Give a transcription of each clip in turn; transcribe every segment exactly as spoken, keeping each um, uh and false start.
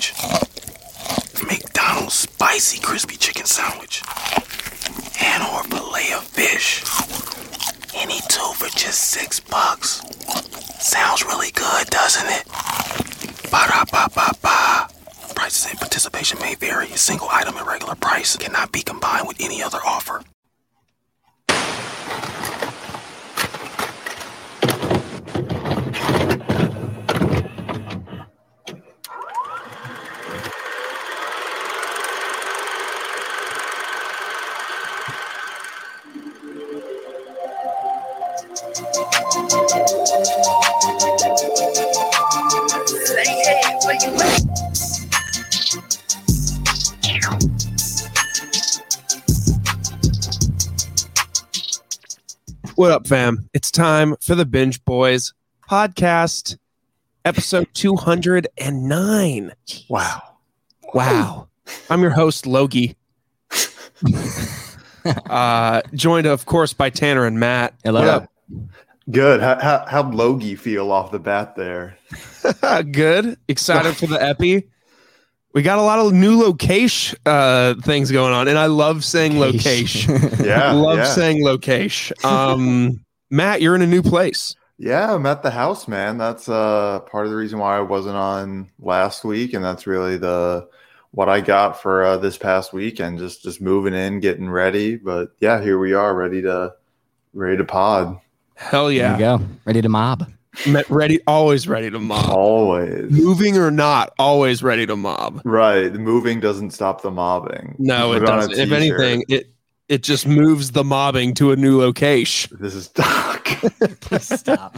sandwich. McDonald's spicy crispy chicken sandwich. And or fillet of fish. Any two for just six bucks. Sounds really good, doesn't it? Ba-da-ba-ba-ba. Prices and participation may vary. A single item at regular price cannot be combined with any other offer. What up, fam? It's time for the Binge Boys podcast, episode two hundred nine. Wow. Wow. I'm your host, Logie. uh, joined, of course, by Tanner and Matt. Hello. What up? Good. How, how, how'd Logie feel off the bat there? Good. Excited for the epi. We got a lot of new location uh, things going on, and I love saying location. yeah, I love yeah. saying location. Um, Matt, you're in a new place. Yeah, I'm at the house, man. That's uh, part of the reason why I wasn't on last week, and that's really the what I got for uh, this past week, and just just moving in, getting ready. But yeah, here we are, ready to ready to pod. Hell yeah, there you go, ready to mob. Ready, always ready to mob. Always moving or not, always ready to mob. Right, the moving doesn't stop the mobbing. No, it doesn't. If anything, it it just moves the mobbing to a new location. This is Doc. Please stop.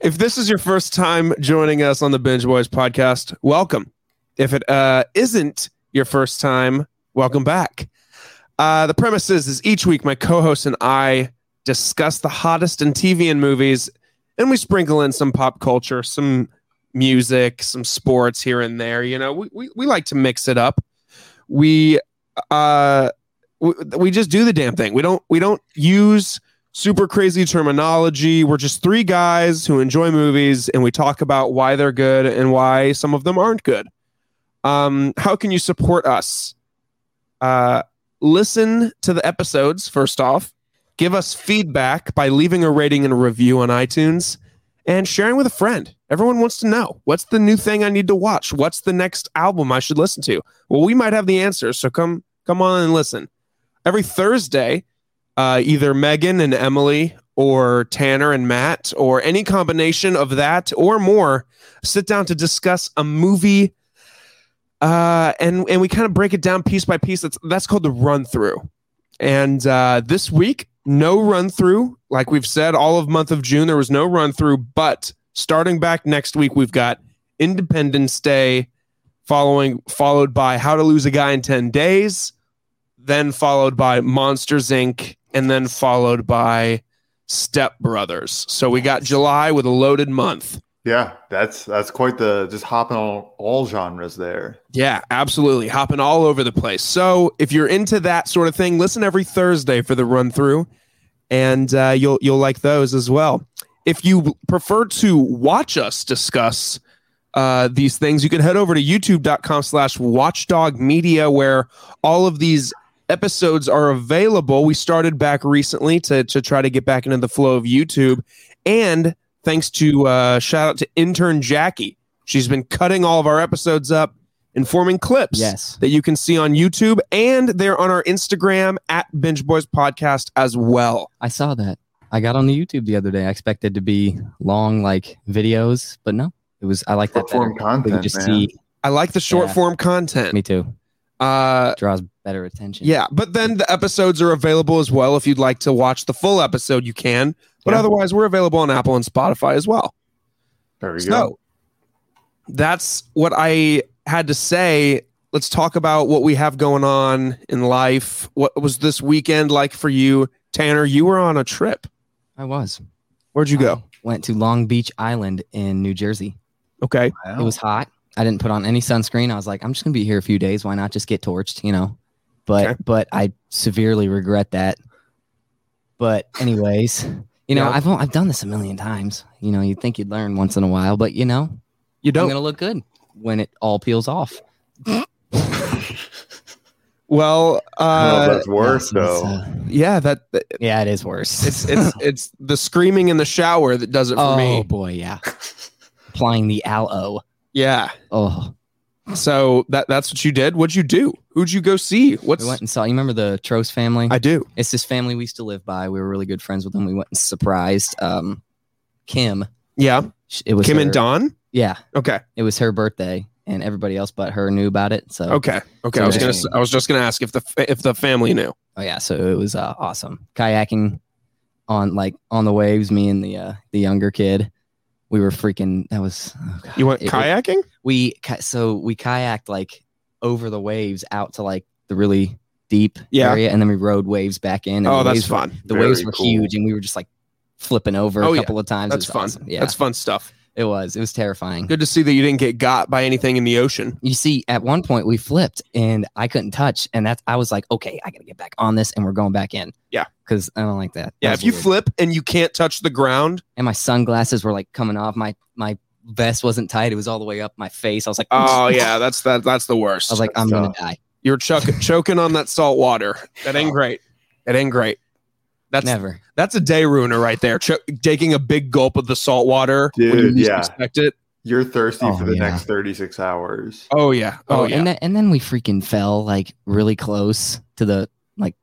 If this is your first time joining us on the Binge Boys podcast, welcome. If it uh, isn't your first time, welcome back. Uh, the premise is, is each week my co-host and I discuss the hottest in T V and movies. And we sprinkle in some pop culture, some music, some sports here and there. You know, we we, we like to mix it up. We uh we, we just do the damn thing. We don't we don't use super crazy terminology. We're just three guys who enjoy movies, and we talk about why they're good and why some of them aren't good. Um, how can you support us? Uh, listen to the episodes first off. Give us feedback by leaving a rating and a review on iTunes and sharing with a friend. Everyone wants to know, what's the new thing I need to watch? What's the next album I should listen to? Well, we might have the answer, so come come on and listen. Every Thursday, uh, either Megan and Emily or Tanner and Matt or any combination of that or more sit down to discuss a movie uh, and, and we kind of break it down piece by piece. That's, that's called the run-through. And uh, this week, no run through. Like we've said, all of month of June, there was no run through. But starting back next week, we've got Independence Day following, followed by How to Lose a Guy in ten days, then followed by Monsters, Incorporated, and then followed by Step Brothers. So we got July with a loaded month. Yeah, that's that's quite the just hopping on all, all genres there. Yeah, absolutely. Hopping all over the place. So if you're into that sort of thing, listen every Thursday for the run through and uh, you'll you'll like those as well. If you prefer to watch us discuss uh, these things, you can head over to youtube.com slash watchdog media where all of these episodes are available. We started back recently to to try to get back into the flow of YouTube, and thanks to uh, shout out to intern Jackie. She's been cutting all of our episodes up and forming clips yes. that you can see on YouTube, and they're on our Instagram at Binge Boys Podcast as well. I saw that. I got on the YouTube the other day. I expected to be long like videos, but no. It was I like that short form content. Just see, I like the short yeah, form content. Me too. Uh, it draws better attention. Yeah, but then the episodes are available as well. If you'd like to watch the full episode, you can. But otherwise, we're available on Apple and Spotify as well. There we so, go. That's what I had to say. Let's talk about what we have going on in life. What was this weekend like for you? Tanner, you were on a trip. I was. Where'd you I go? Went to Long Beach Island in New Jersey. Okay. Wow. It was hot. I didn't put on any sunscreen. I was like, I'm just going to be here a few days. Why not just get torched, you know? But okay. but I severely regret that. But anyways... You know, yep. I've I've done this a million times. You know, you'd think you'd learn once in a while, but you know, you don't. I'm gonna look good. when it all peels off. Well, uh, no, that's worse though. Uh, yeah, that, that. Yeah, it is worse. It's it's it's the screaming in the shower that does it for oh, me. Oh boy, yeah. Applying the aloe. Yeah. Oh. So that that's what you did. What'd you do? Who'd you go see? What's we went and saw? You remember the Trost family? I do. It's this family we used to live by. We were really good friends with them. We went and surprised um, Kim. Yeah. It was Kim her... and Don. Yeah. Okay. It was her birthday. And everybody else but her knew about it. So okay, okay. So I was gonna, I was just gonna ask if the if the family knew. Oh yeah, so it was uh, awesome kayaking on like on the waves. Me and the uh, the younger kid, we were freaking. That was oh God, you went it, kayaking. It, we so we kayaked like over the waves out to like the really deep yeah. area, and then we rode waves back in. And oh, that's fun. Were, the Very waves were cool. huge, and we were just like flipping over oh, a couple yeah. of times. That's it was fun. Awesome. Yeah, that's fun stuff. It was. It was terrifying. Good to see that you didn't get got by anything in the ocean. You see, at one point we flipped and I couldn't touch. And that's I was like, okay, I got to get back on this and we're going back in. Yeah. Because I don't like that. Yeah. That's if you weird. Flip and you can't touch the ground. And my sunglasses were like coming off. My my vest wasn't tight. It was all the way up my face. I was like, oh, yeah, that's that. That's the worst. I was like, that's I'm going to die. You're choking, choking on that salt water. That ain't great. That ain't great. That's never. That's a day ruiner right there. Ch- taking a big gulp of the salt water. Dude, you yeah. Expect it. You're thirsty oh, for the yeah. next thirty-six hours. Oh yeah. Oh, oh yeah. And, th- and then we freaking fell like really close to the like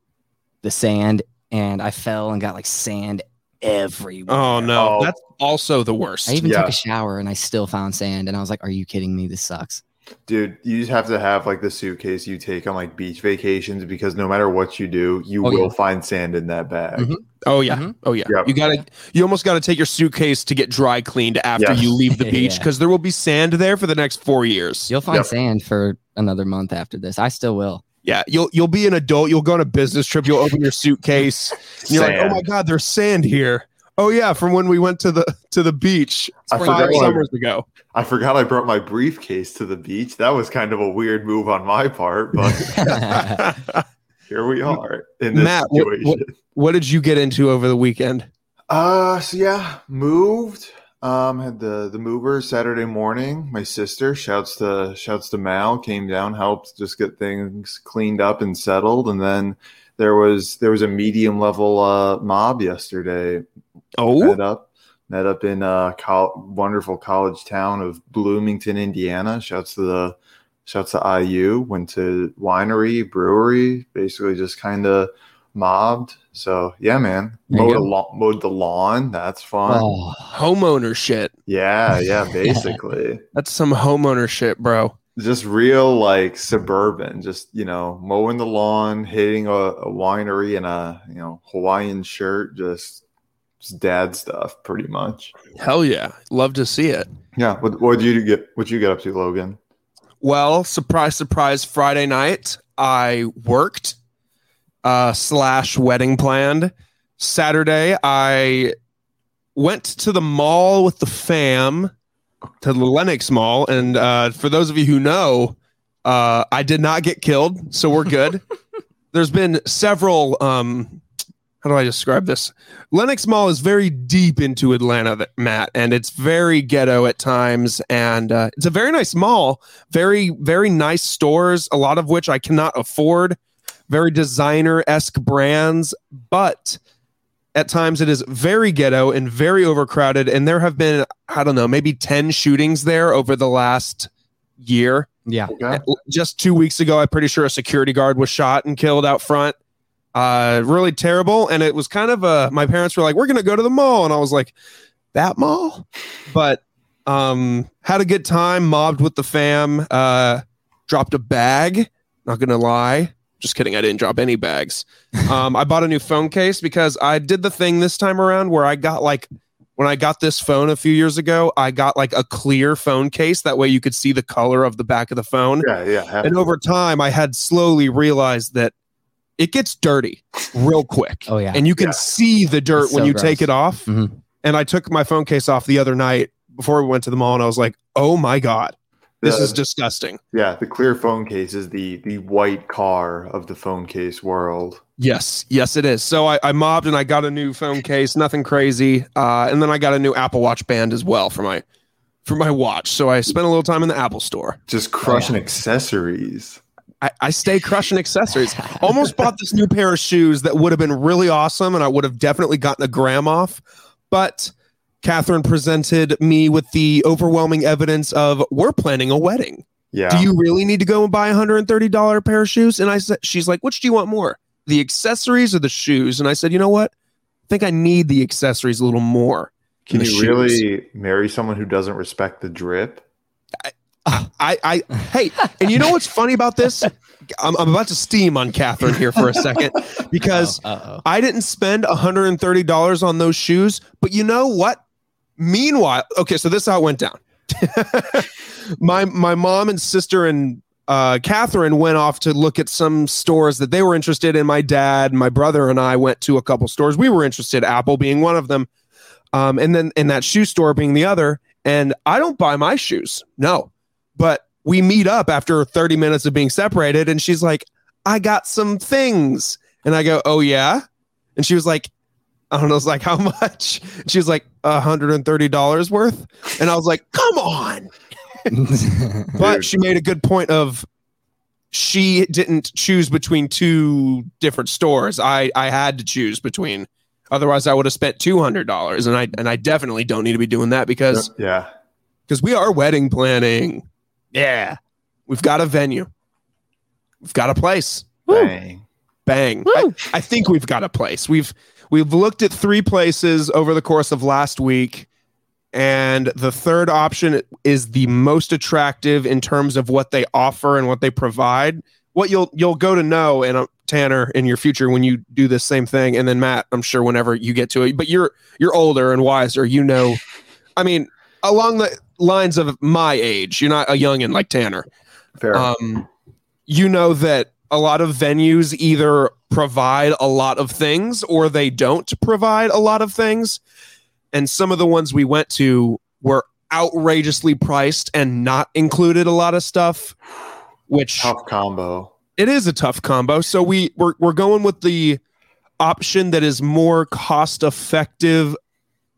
the sand, and I fell and got like sand everywhere. Oh no, oh. That's also the worst. I even yeah. took a shower and I still found sand, and I was like, "Are you kidding me? This sucks." Dude, you just have to have like the suitcase you take on like beach vacations because no matter what you do, you oh, will yeah. find sand in that bag. Mm-hmm. Oh yeah, mm-hmm. oh yeah. Yep. You gotta, you almost gotta take your suitcase to get dry cleaned after yes. you leave the beach because yeah. there will be sand there for the next four years. You'll find yep. sand for another month after this. I still will. Yeah, you'll you'll be an adult. You'll go on a business trip. You'll open your suitcase. And you're like, oh my God, there's sand here. Oh yeah, from when we went to the to the beach I five summers I, ago. I forgot I brought my briefcase to the beach. That was kind of a weird move on my part, but here we are in this Matt, situation. What, what, what did you get into over the weekend? Uh, so yeah, moved. Um, had the the mover Saturday morning. My sister shouts to shouts to Mal came down, helped just get things cleaned up and settled, and then there was there was a medium level uh, mob yesterday. Oh, met up, met up in a col- wonderful college town of Bloomington, Indiana. Shouts to the, shouts to I U. Went to winery, brewery, basically just kind of mobbed. So yeah, man, mowed, lo- mowed the lawn. That's fun. Oh, homeowner shit. Yeah, yeah, basically. That's some homeowner shit, bro. Just real like suburban, just you know, mowing the lawn, hitting a, a winery in a you know Hawaiian shirt, just. Dad stuff, pretty much. Hell yeah, love to see it. Yeah, what what did you get? What you get up to, Logan? Well, surprise, surprise! Friday night, I worked uh, slash wedding planned. Saturday, I went to the mall with the fam to the Lenox Mall, and uh, for those of you who know, uh, I did not get killed, so we're good. There's been several. Um, How do I describe this? Lenox Mall is very deep into Atlanta, Matt, and it's very ghetto at times. And uh, it's a very nice mall, very, very nice stores, a lot of which I cannot afford, very designer-esque brands. But at times it is very ghetto and very overcrowded. And there have been, I don't know, maybe ten shootings there over the last year. Yeah. Okay. Just two weeks ago, I'm pretty sure a security guard was shot and killed out front. Uh, really terrible. And it was kind of a, my parents were like, we're going to go to the mall. And I was like, that mall? But, um, had a good time, mobbed with the fam, uh, dropped a bag. Not going to lie. Just kidding. I didn't drop any bags. Um, I bought a new phone case because I did the thing this time around where I got like, when I got this phone a few years ago, I got like a clear phone case. That way you could see the color of the back of the phone. Yeah, yeah. Absolutely. And over time I had slowly realized that it gets dirty real quick. Oh, yeah. And you can yeah. see the dirt so when you gross. Take it off. Mm-hmm. And I took my phone case off the other night before we went to the mall, and I was like, oh, my God. This the, is disgusting. Yeah, the clear phone case is the the white car of the phone case world. Yes. Yes, it is. So I, I mobbed and I got a new phone case. Nothing crazy. Uh, and then I got a new Apple Watch band as well for my for my watch. So I spent a little time in the Apple store. Just crushing oh, yeah. accessories. I, I stay crushing accessories. Almost bought this new pair of shoes that would have been really awesome, and I would have definitely gotten a gram off. But Catherine presented me with the overwhelming evidence of, we're planning a wedding. Yeah. Do you really need to go and buy a one hundred thirty dollars pair of shoes? And I said, she's like, which do you want more, the accessories or the shoes? And I said, you know what? I think I need the accessories a little more. Can you shoes. really marry someone who doesn't respect the drip? I, I, I hey, and you know what's funny about this? I'm, I'm about to steam on Catherine here for a second, because uh-oh, uh-oh. I didn't spend one hundred thirty dollars on those shoes. But you know what? Meanwhile, okay, so this is how it went down. my my mom and sister and uh, Catherine went off to look at some stores that they were interested in. My dad, my brother, and I went to a couple stores we were interested. Apple being one of them, um, and then and that shoe store being the other. And I don't buy my shoes, no. But we meet up after thirty minutes of being separated, and she's like, "I got some things," and I go, "Oh yeah," and she was like, I don't know, it's like, how much? And she was like, one hundred thirty dollars worth. And I was like, come on. But she made a good point of, she didn't choose between two different stores. I, I had to choose between. Otherwise, I would have spent two hundred dollars. And I and I definitely don't need to be doing that, because yeah, because we are wedding planning. Yeah. We've got a venue. We've got a place. Bang. Woo. Bang. I, I think we've got a place. We've... We've looked at three places over the course of last week, and the third option is the most attractive in terms of what they offer and what they provide. What you'll you'll go to know, and uh, Tanner, in your future when you do this same thing, and then Matt, I'm sure whenever you get to it, but you're you're older and wiser, you know. I mean, along the lines of my age, you're not a youngin' like Tanner. Fair. Um, you know that a lot of venues either provide a lot of things or they don't provide a lot of things. And some of the ones we went to were outrageously priced and not included a lot of stuff, which tough combo. It is a tough combo. So we we're, we're going with the option that is more cost effective,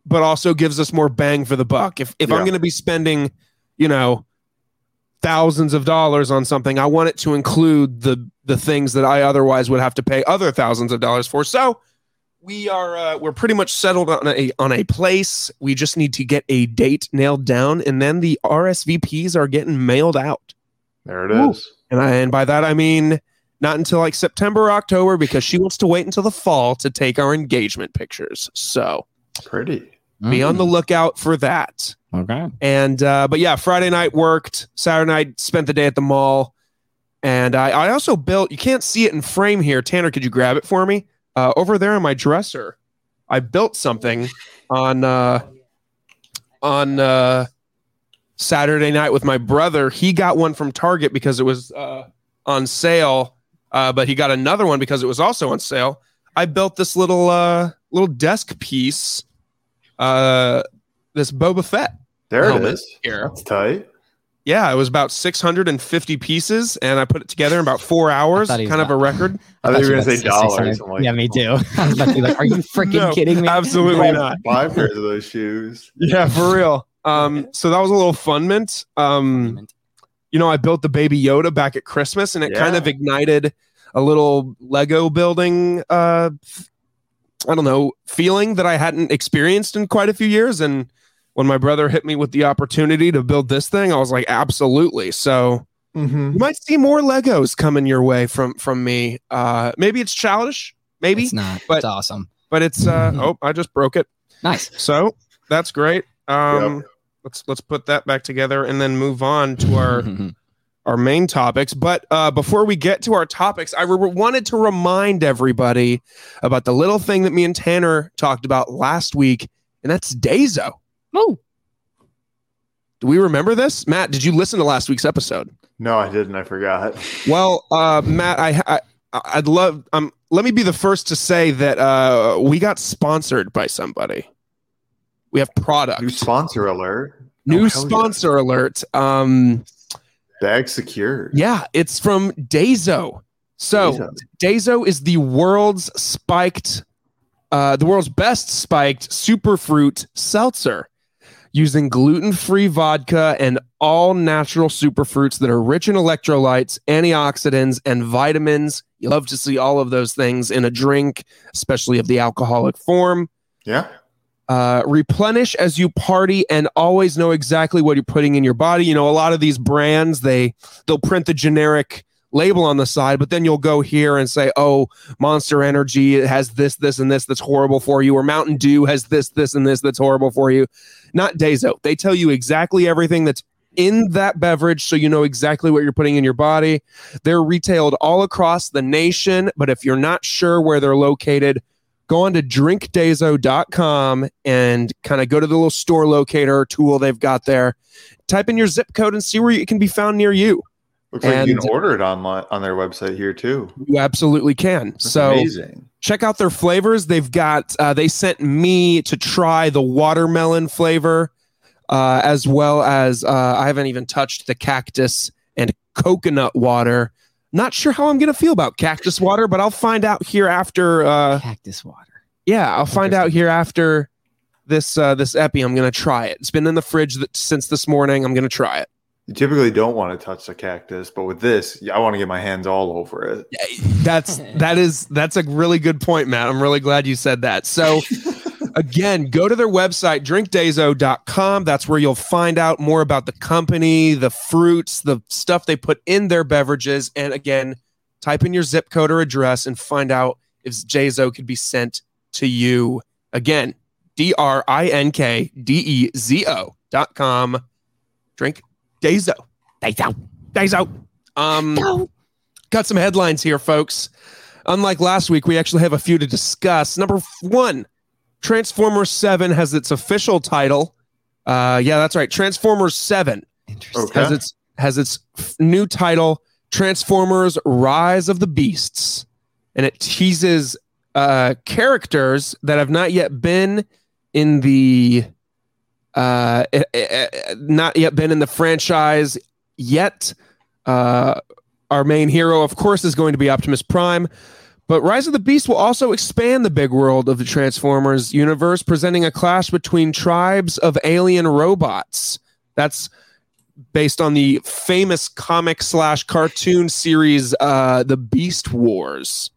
but also gives us more bang for the buck. If, if yeah. I'm going to be spending, you know, thousands of dollars on something, I want it to include the the things that I otherwise would have to pay other thousands of dollars for. So we are uh, we're pretty much settled on a on a place. We just need to get a date nailed down, and then the R S V Ps are getting mailed out. There it Ooh. is. And I and by that I mean not until like September, October, because she wants to wait until the fall to take our engagement pictures. So pretty. Be mm. on the lookout for that. Okay. And, uh, but yeah, Friday night worked. Saturday night spent the day at the mall. And I, I also built, you can't see it in frame here. Tanner, could you grab it for me? Uh, over there on my dresser, I built something on, uh, on, uh, Saturday night with my brother. He got one from Target because it was, uh, on sale. Uh, but he got another one because it was also on sale. I built this little, uh, little desk piece, uh, this Boba Fett. There it is. Here. It's tight. Yeah, it was about six hundred fifty pieces, and I put it together in about four hours. Kind of a record. I thought you were going to say dollars. Like, yeah, me too. I was about to be like, are you freaking no, kidding me? Absolutely not. Five pairs of those shoes. Yeah, for real. Um, so that was a little fun mint. Um, you know, I built the Baby Yoda back at Christmas, and it yeah. kind of ignited a little Lego building, uh, I don't know, feeling that I hadn't experienced in quite a few years. And when my brother hit me with the opportunity to build this thing, I was like, absolutely. So mm-hmm. you might see more Legos coming your way from from me. Uh, maybe it's childish. Maybe it's not. But, it's awesome. But it's uh, mm-hmm. oh, I just broke it. Nice. So that's great. Um, yep. Let's let's put that back together and then move on to our our main topics. But uh, before we get to our topics, I re- wanted to remind everybody about the little thing that me and Tanner talked about last week, and that's Dezo. Oh. Do we remember this? Matt, did you listen to last week's episode? No, I didn't. I forgot. Well, uh, Matt, I, I, I'd love... Um, let me be the first to say that uh, we got sponsored by somebody. We have product. New sponsor alert. New oh, sponsor yeah. alert. Um, Bag secured. Yeah, it's from Dezo. So, Dezo, Dezo is the world's spiked... Uh, the world's best spiked superfruit seltzer. using gluten-free vodka and all natural superfruits that are rich in electrolytes, antioxidants, and vitamins. You love to see all of those things in a drink, especially of the alcoholic form. Yeah. Uh, replenish as you party and always know exactly what you're putting in your body. You know, a lot of these brands, they, they'll print the generic label on the side, but then you'll go here and say, oh, Monster Energy, it has this, this, and this that's horrible for you, or Mountain Dew has this, this, and this that's horrible for you. Not Dezo. They tell you exactly everything that's in that beverage, so you know exactly what you're putting in your body. They're retailed all across the nation, but if you're not sure where they're located, go on to drink dezo dot com and kind of go to the little store locator tool they've got there. Type in your zip code and see where it can be found near you. Looks and like you can order it online on their website here too. You absolutely can. That's so amazing. Check out their flavors. They've got, uh, they sent me to try the watermelon flavor, uh, as well as uh, I haven't even touched the cactus and coconut water. Not sure how I'm going to feel about cactus water, but I'll find out here after... Uh, cactus water. Yeah, I'll find out here after this uh, this epi. I'm going to try it. It's been in the fridge that, since this morning. I'm going to try it. You typically don't want to touch the cactus, but with this, I want to get my hands all over it. That's, that is, that's a really good point, Matt. I'm really glad you said that. So... Again, go to their website, drink dezo dot com. That's where you'll find out more about the company, the fruits, the stuff they put in their beverages. And again, type in your zip code or address and find out if Dezo could be sent to you. Again, D R I N K D E Z O dot com. Drink Dezo. Dezo. Dezo. Um, no. Got some headlines here, folks. Unlike last week, we actually have a few to discuss. Number one. Transformers seven has its official title. Uh, yeah, that's right. Transformers seven okay. has its has its f- new title, Transformers Rise of the Beasts. And it teases uh, characters that have not yet been in the uh, it, it, it, not yet been in the franchise yet. Uh, our main hero, of course, is going to be Optimus Prime. But Rise of the Beast will also expand the big world of the Transformers universe, presenting a clash between tribes of alien robots. That's based on the famous comic slash cartoon series, uh, The Beast Wars.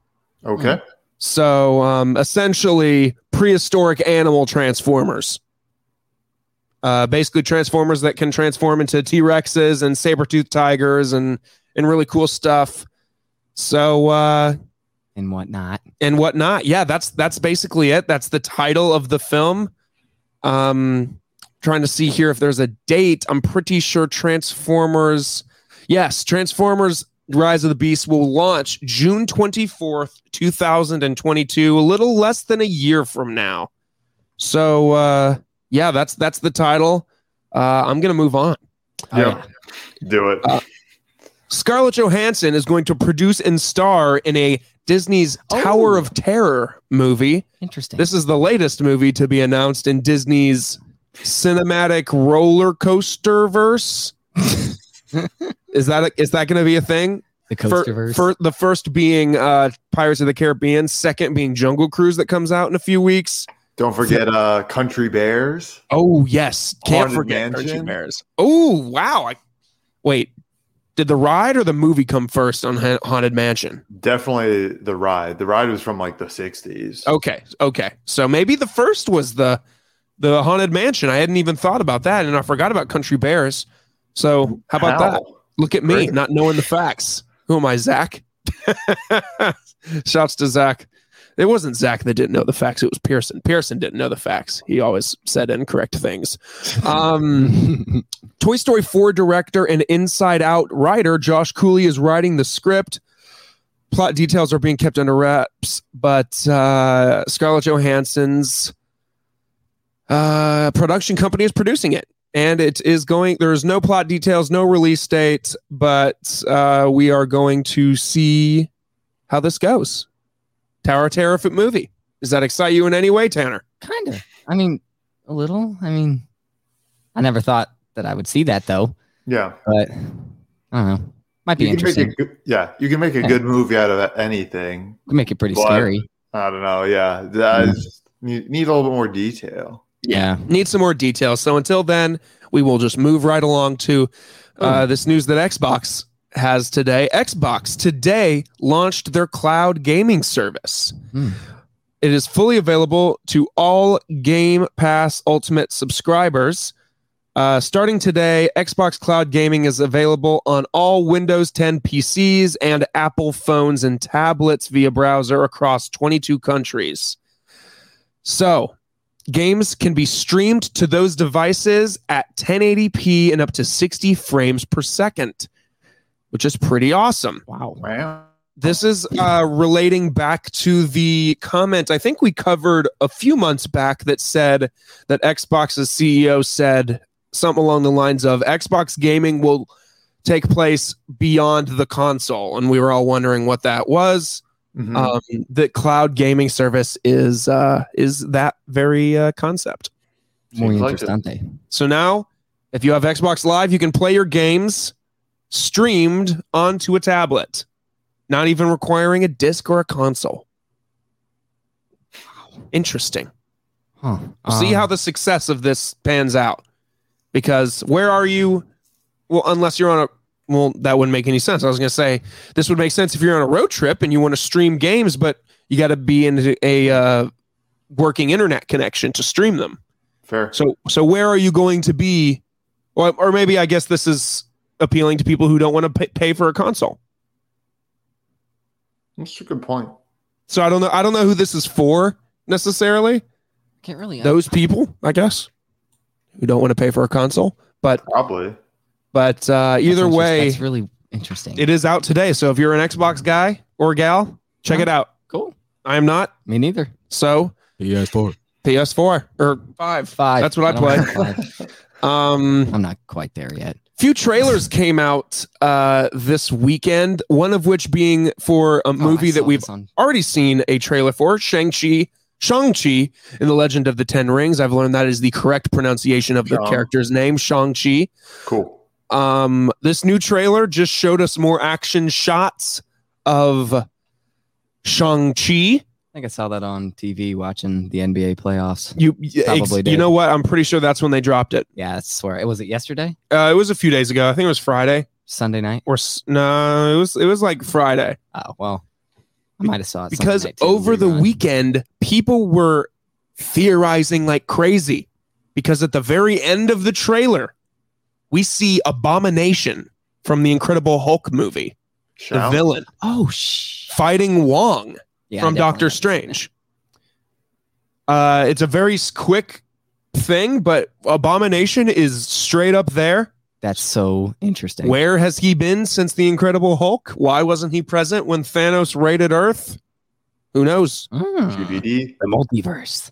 Okay. So um, essentially prehistoric animal Transformers. Uh, basically Transformers that can transform into T-Rexes and saber-toothed tigers and, and really cool stuff. So... Uh, and whatnot and whatnot. Yeah, that's that's basically it. That's the title of the film. Um, trying to see here if there's a date. I'm pretty sure Transformers. Yes, Transformers Rise of the Beast will launch June twenty-fourth, twenty twenty-two, a little less than a year from now. So, uh, yeah, that's that's the title. Uh, I'm going to move on. Yeah, uh, do it. Uh, Scarlett Johansson is going to produce and star in a Disney's oh. Tower of Terror movie. Interesting. This is the latest movie to be announced in Disney's cinematic roller coaster verse. Is that a, is that going to be a thing? The coaster verse. For, for the first being uh, Pirates of the Caribbean, second being Jungle Cruise that comes out in a few weeks. Don't forget uh, Country Bears. Oh yes, can't Haunted forget Mansion. Country Bears. Oh wow! I, wait. Did the ride or the movie come first on ha- Haunted Mansion? Definitely the ride. The ride was from like the sixties. Okay, okay. So maybe the first was the the Haunted Mansion. I hadn't even thought about that, and I forgot about Country Bears. So how about how? that? Look at me, Great. not knowing the facts. Who am I, Zach? Shouts to Zach. It wasn't Zach that didn't know the facts. It was Pearson. Pearson didn't know the facts. He always said incorrect things. Um, Toy Story four director and Inside Out writer Josh Cooley is writing the script. Plot details are being kept under wraps, but uh, Scarlett Johansson's uh, production company is producing it. And it is going... There's no plot details, no release date, but uh, we are going to see how this goes. Tower of Terror movie. Does that excite you in any way, Tanner? Kind of. I mean, a little. I mean, I never thought that I would see that, though. Yeah. But, I don't know. Might be you interesting. Good, yeah, you can make a yeah. good movie out of anything. You can make it pretty but, scary. I don't know, yeah. That mm-hmm. is, you need a little bit more detail. Yeah, need some more details. So until then, we will just move right along to uh, this news that Xbox has today. Xbox today launched their cloud gaming service. Mm. It is fully available to all Game Pass Ultimate subscribers. Uh, starting today, Xbox Cloud Gaming is available on all Windows ten P Cs and Apple phones and tablets via browser across twenty-two countries. So, games can be streamed to those devices at ten eighty p and up to sixty frames per second, which is pretty awesome. Wow. Wow. This is uh, relating back to the comment I think we covered a few months back that said that Xbox's C E O said something along the lines of Xbox gaming will take place beyond the console. And we were all wondering what that was. Mm-hmm. Um, the cloud gaming service is uh, is that very uh, concept. Muy interesante. So now, if you have Xbox Live, you can play your games streamed onto a tablet. Not even requiring a disc or a console. Interesting. Huh. We'll see um, how the success of this pans out. Because where are you? Well, unless you're on a... Well, that wouldn't make any sense. I was going to say, this would make sense if you're on a road trip and you want to stream games, but you got to be in a uh, working internet connection to stream them. Fair. So, so where are you going to be? Or, or maybe I guess this is appealing to people who don't want to pay, pay for a console. That's a good point. So I don't know. I don't know who this is for necessarily. Can't really. Those up. people, I guess, who don't want to pay for a console, but probably. But uh, either that's way, it's really interesting. It is out today, so if you're an Xbox guy or gal, check yeah. it out. Cool. I am not. Me neither. So P S four, P S four or five, five. That's what I, I play. um, I'm not quite there yet. Few trailers came out uh, this weekend, one of which being for a movie oh, that we've already seen a trailer for, Shang-Chi, Shang-Chi in The Legend of the Ten Rings. I've learned that is the correct pronunciation of the Shang. character's name, Shang-Chi. Cool. Um, this new trailer just showed us more action shots of Shang-Chi. I think I saw that on T V watching the N B A playoffs. You probably ex- did. You know what? I'm pretty sure that's when they dropped it. Yeah, I swear. Was it yesterday? Uh, it was a few days ago. I think it was Friday. Sunday night? Or no, it was it was like Friday. Oh, well. I might have saw it. Because over the weekend, people were theorizing like crazy because at the very end of the trailer, we see Abomination from the Incredible Hulk movie. Shall? The villain. Oh, shh. Fighting Wong. Yeah, from Doctor Strange. Uh, it's a very quick thing, but Abomination is straight up there. That's so interesting. Where has he been since the Incredible Hulk? Why wasn't he present when Thanos raided Earth? Who knows? Mm. The multiverse.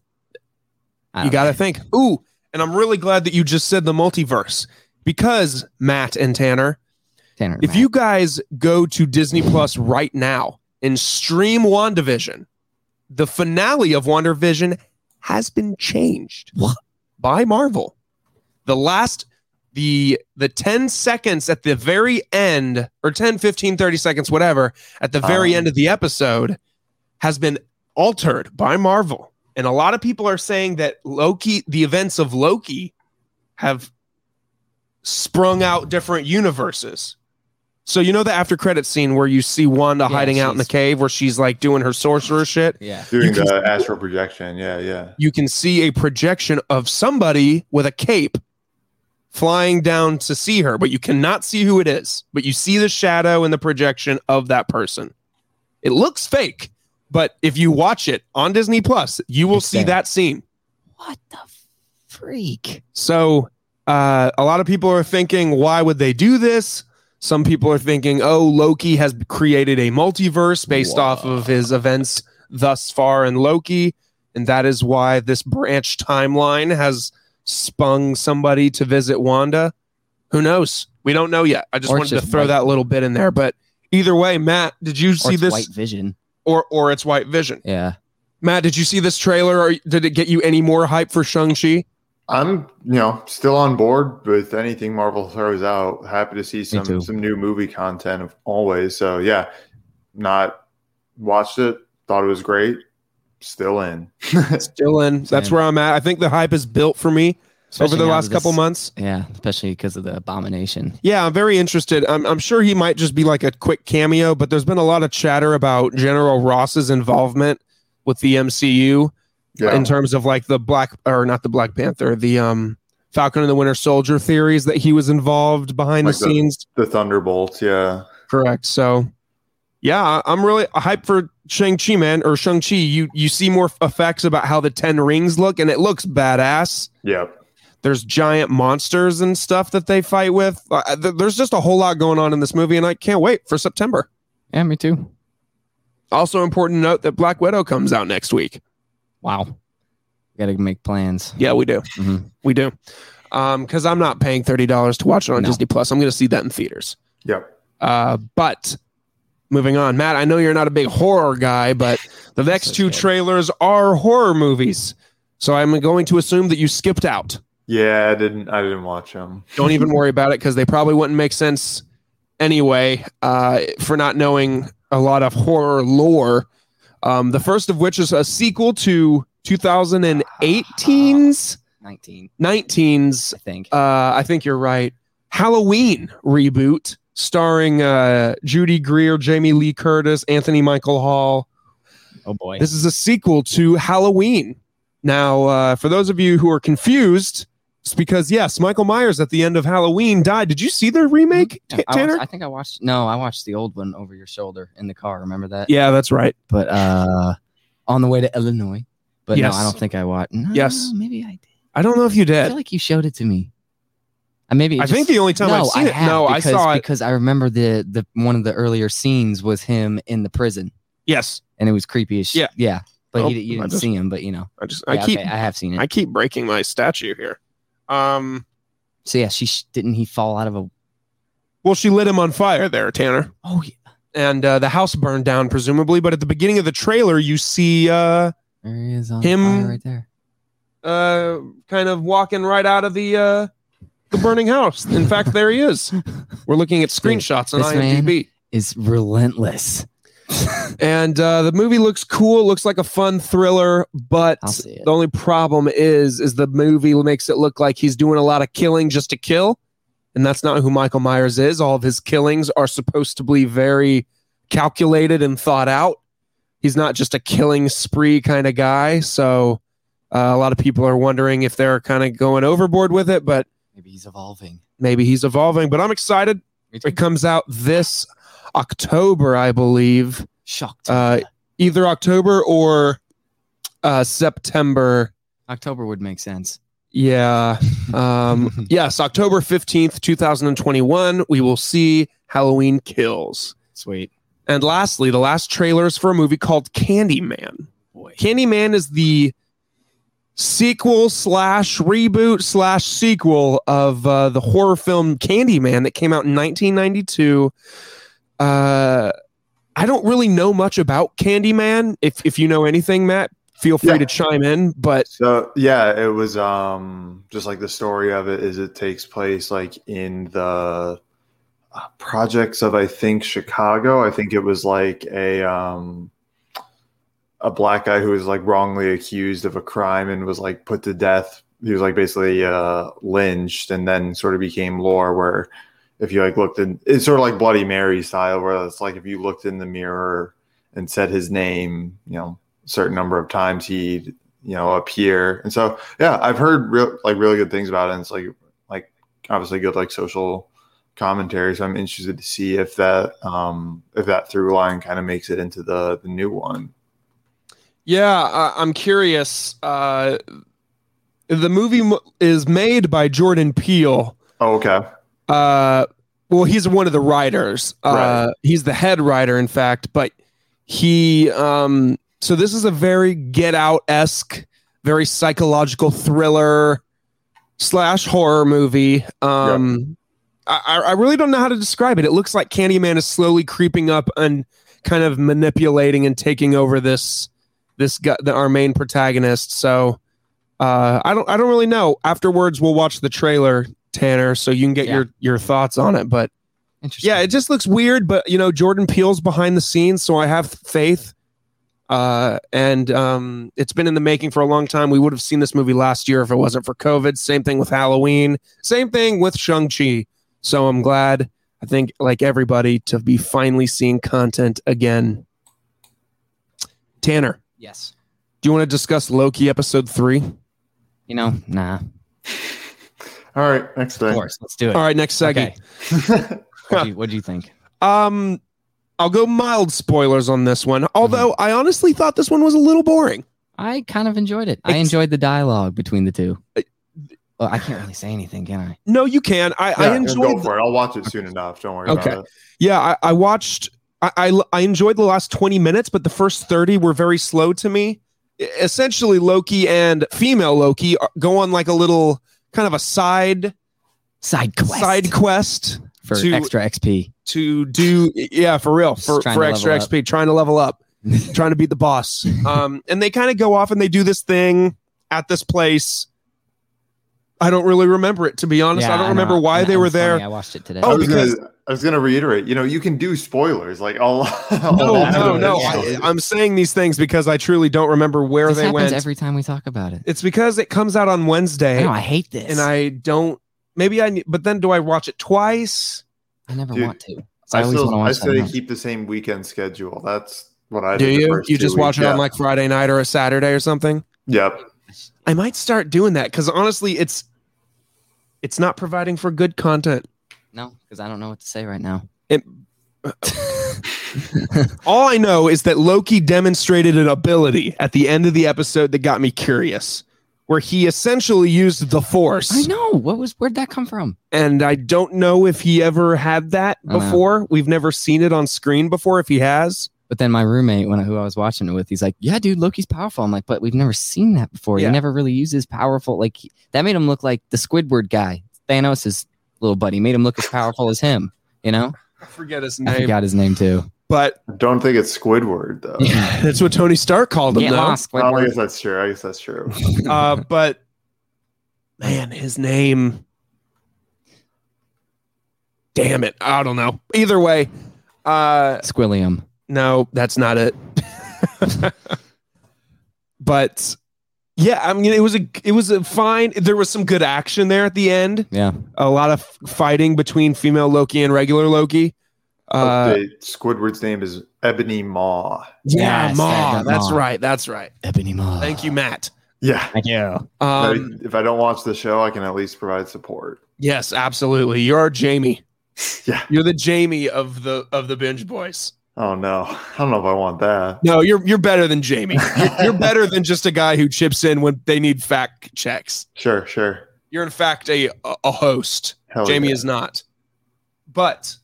You got to think. Ooh, and I'm really glad that you just said the multiverse. Because, Matt and Tanner, Tanner if Matt. you guys go to Disney Plus right now, and stream WandaVision. The finale of WandaVision has been changed what? by Marvel. The last, the the ten seconds at the very end, or ten, fifteen, thirty seconds, whatever, at the very um, end of the episode has been altered by Marvel. And a lot of people are saying that Loki, the events of Loki have sprung out different universes. So you know the after credit scene where you see Wanda yeah, hiding out in the cave where she's like doing her sorcerer shit? Yeah. Doing the see, astral projection. Yeah, yeah. You can see a projection of somebody with a cape flying down to see her, but you cannot see who it is. But you see the shadow and the projection of that person. It looks fake, but if you watch it on Disney Plus, you will see that scene. What the freak? So uh, a lot of people are thinking, why would they do this? Some people are thinking, oh, Loki has created a multiverse based Whoa. off of his events thus far in Loki. And that is why this branch timeline has spung somebody to visit Wanda. Who knows? We don't know yet. I just or wanted just to throw white. that little bit in there. But either way, Matt, did you or see it's this? White Vision. Or, or it's White Vision. Yeah. Matt, did you see this trailer? Or did it get you any more hype for Shang-Chi? I'm, you know, still on board with anything Marvel throws out. Happy to see some some new movie content of always. So yeah, not watched it. Thought it was great. Still in. Still in. That's where I'm at. I think the hype is built for me especially over the last this, couple months. Yeah, especially because of the Abomination. Yeah, I'm very interested. I'm, I'm sure he might just be like a quick cameo, but there's been a lot of chatter about General Ross's involvement with the M C U yeah. in terms of like the Black, or not the Black Panther, the um Falcon and the Winter Soldier theories that he was involved behind like the, the scenes. The Thunderbolts, yeah. Correct. So, yeah, I'm really hyped for Shang-Chi, man, or Shang-Chi. You you see more effects about how the Ten Rings look, and it looks badass. Yep. There's giant monsters and stuff that they fight with. Uh, th- there's just a whole lot going on in this movie, and I can't wait for September. Yeah, me too. Also important note that Black Widow comes out next week. Wow. We got to make plans. Yeah, we do. Mm-hmm. We do. Um, because I'm not paying thirty dollars to watch it on no. Disney Plus. I'm going to see that in theaters. Yep. Uh, but... Moving on, Matt, I know you're not a big horror guy, but the next so two sad. trailers are horror movies. So I'm going to assume that you skipped out. Yeah, I didn't I didn't watch them. Don't even worry about it because they probably wouldn't make sense anyway uh, for not knowing a lot of horror lore. Um, the first of which is a sequel to twenty eighteen's? nineteen nineteen's, I think. Uh, I think you're right. Halloween reboot. Starring uh, Judy Greer, Jamie Lee Curtis, Anthony Michael Hall. Oh, boy. This is a sequel to Halloween. Now, uh, for those of you who are confused, it's because, yes, Michael Myers at the end of Halloween died. Did you see their remake, T- Tanner? I, was, I think I watched... No, I watched the old one over your shoulder in the car. Remember that? Yeah, that's right. But uh, on the way to Illinois. But yes. no, I don't think I watched... No, yes. No, maybe I did. I don't know if you did. I feel like you showed it to me. I maybe I just, think the only time no, I've seen I it. No, because, I saw it because I remember the the one of the earlier scenes was him in the prison. Yes, and it was creepy as shit. Yeah, yeah, but oh, you, you didn't just, see him. But you know, I just yeah, I keep okay, I have seen it. I keep breaking my statue here. Um. So yeah, she sh- didn't he fall out of a? Well, she lit him on fire there, Tanner. Oh yeah, and uh, the house burned down presumably. But at the beginning of the trailer, you see uh there he is on him fire right there, uh, kind of walking right out of the uh. the burning house. In fact, there he is. We're looking at screenshots on this IMDb. Man is relentless. And uh, the movie looks cool. Looks like a fun thriller, but the only problem is, is the movie makes it look like he's doing a lot of killing just to kill, and that's not who Michael Myers is. All of his killings are supposed to be very calculated and thought out. He's not just a killing spree kind of guy, so uh, a lot of people are wondering if they're kind of going overboard with it, but Maybe he's evolving. Maybe he's evolving, but I'm excited. It comes out this October, I believe. Shocked. Uh, either October or uh, September. October would make sense. Yeah. Um, yes, October fifteenth, twenty twenty-one, we will see Halloween Kills. Sweet. And lastly, the last trailer is for a movie called Candyman. Boy. Candyman is the sequel slash reboot slash sequel of uh, the horror film Candyman that came out in nineteen ninety-two. Uh, I don't really know much about Candyman. If if you know anything, Matt, feel free yeah. to chime in. But so yeah, it was um just like the story of it is it takes place like in the uh, projects of I think Chicago. I think it was like a um. a black guy who was like wrongly accused of a crime and was like put to death. He was like basically uh, lynched, and then sort of became lore where if you like looked in, it's sort of like Bloody Mary style where it's like if you looked in the mirror and said his name, you know, a certain number of times he'd, you know, appear. And so, yeah, I've heard real, like really good things about it. And it's like, like obviously good, like social commentary. So I'm interested to see if that, um, if that through line kind of makes it into the, the new one. Yeah, uh, I'm curious. Uh, the movie m- is made by Jordan Peele. Oh, okay. Uh, well, he's one of the writers. Uh, right. He's the head writer, in fact. But he... Um, so this is a very Get Out-esque, very psychological thriller slash horror movie. Um, yep. I, I really don't know how to describe it. It looks like Candyman is slowly creeping up and kind of manipulating and taking over this... This guy, the, our main protagonist. So uh, I don't, I don't really know. Afterwards, we'll watch the trailer, Tanner, so you can get yeah. your your thoughts on it. But yeah, it just looks weird. But you know, Jordan Peele's behind the scenes, so I have faith. Uh, and um, it's been in the making for a long time. We would have seen this movie last year if it wasn't for COVID. Same thing with Halloween. Same thing with Shang-Chi. So I'm glad, I think, like everybody, to be finally seeing content again. Tanner. Yes. Do you want to discuss Loki episode three? You know, nah. All right, next day. Of course, let's do it. All right, next segment. Okay. What do you think? Um, I'll go mild spoilers on this one. Although mm-hmm. I honestly thought this one was a little boring. I kind of enjoyed it. It's, I enjoyed the dialogue between the two. I, well, I can't really say anything, can I? No, you can. I, yeah, I enjoyed. Go for the, it. I'll watch it soon enough. Don't worry okay. about it. Yeah, I, I watched. I, I I enjoyed the last twenty minutes, but the first thirty were very slow to me. Essentially, Loki and female Loki go on like a little kind of a side side quest side quest for to, extra X P to do. Yeah, for real. For, for extra X P, trying to level up, trying to beat the boss. Um, and they kind of go off and they do this thing at this place. I don't really remember it, to be honest. Yeah, I don't I remember know. why and they were there. Funny. I watched it today. Oh, I was because gonna, I was going to reiterate. You know, you can do spoilers. Like, all, all no, that no, no. I, I'm saying these things because I truly don't remember where this they went. Every time we talk about it, it's because it comes out on Wednesday. No, I hate this, and I don't. Maybe I. But then, do I watch it twice? I never Dude, want to. So I, I always still, want to watch I still keep the same weekend schedule. That's what I do. Do you? You just watch weeks. it on yeah. like Friday night or a Saturday or something? Yep. I might start doing that because honestly, it's it's not providing for good content. No, because I don't know what to say right now. It, uh, all I know is that Loki demonstrated an ability at the end of the episode that got me curious, where he essentially used the Force. I know. What was where'd that come from? And I don't know if he ever had that oh, before. No. We've never seen it on screen before. If he has. But then my roommate, when I, who I was watching it with, he's like, "Yeah, dude, Loki's powerful." I'm like, "But we've never seen that before. Yeah. He never really uses powerful." Like he, that made him look like the Squidward guy, Thanos' little buddy. Made him look as powerful as him. You know, I forget his name. I forgot his name too. But I don't think it's Squidward though. Yeah. That's what Tony Stark called him. Yeah, though. Lost, oh, I guess that's true. I guess that's true. uh, but man, his name. Damn it! I don't know. Either way, uh, Squilliam. No, that's not it. But yeah, I mean, it was a it was a fine. There was some good action there at the end. Yeah, a lot of fighting between female Loki and regular Loki. Uh, okay. Squidward's name is Ebony Maw. Yeah, yes, Maw. That's Maw. right. That's right. Ebony Maw. Thank you, Matt. Yeah, thank you. Um, if I don't watch the show, I can at least provide support. Yes, absolutely. You're Jamie. Yeah, you're the Jamie of the of the Binge Boys. Oh no! I don't know if I want that. No, you're you're better than Jamie. You're, you're better than just a guy who chips in when they need fact checks. Sure, sure. You're in fact a a host. Hell Jamie yeah. is not. But,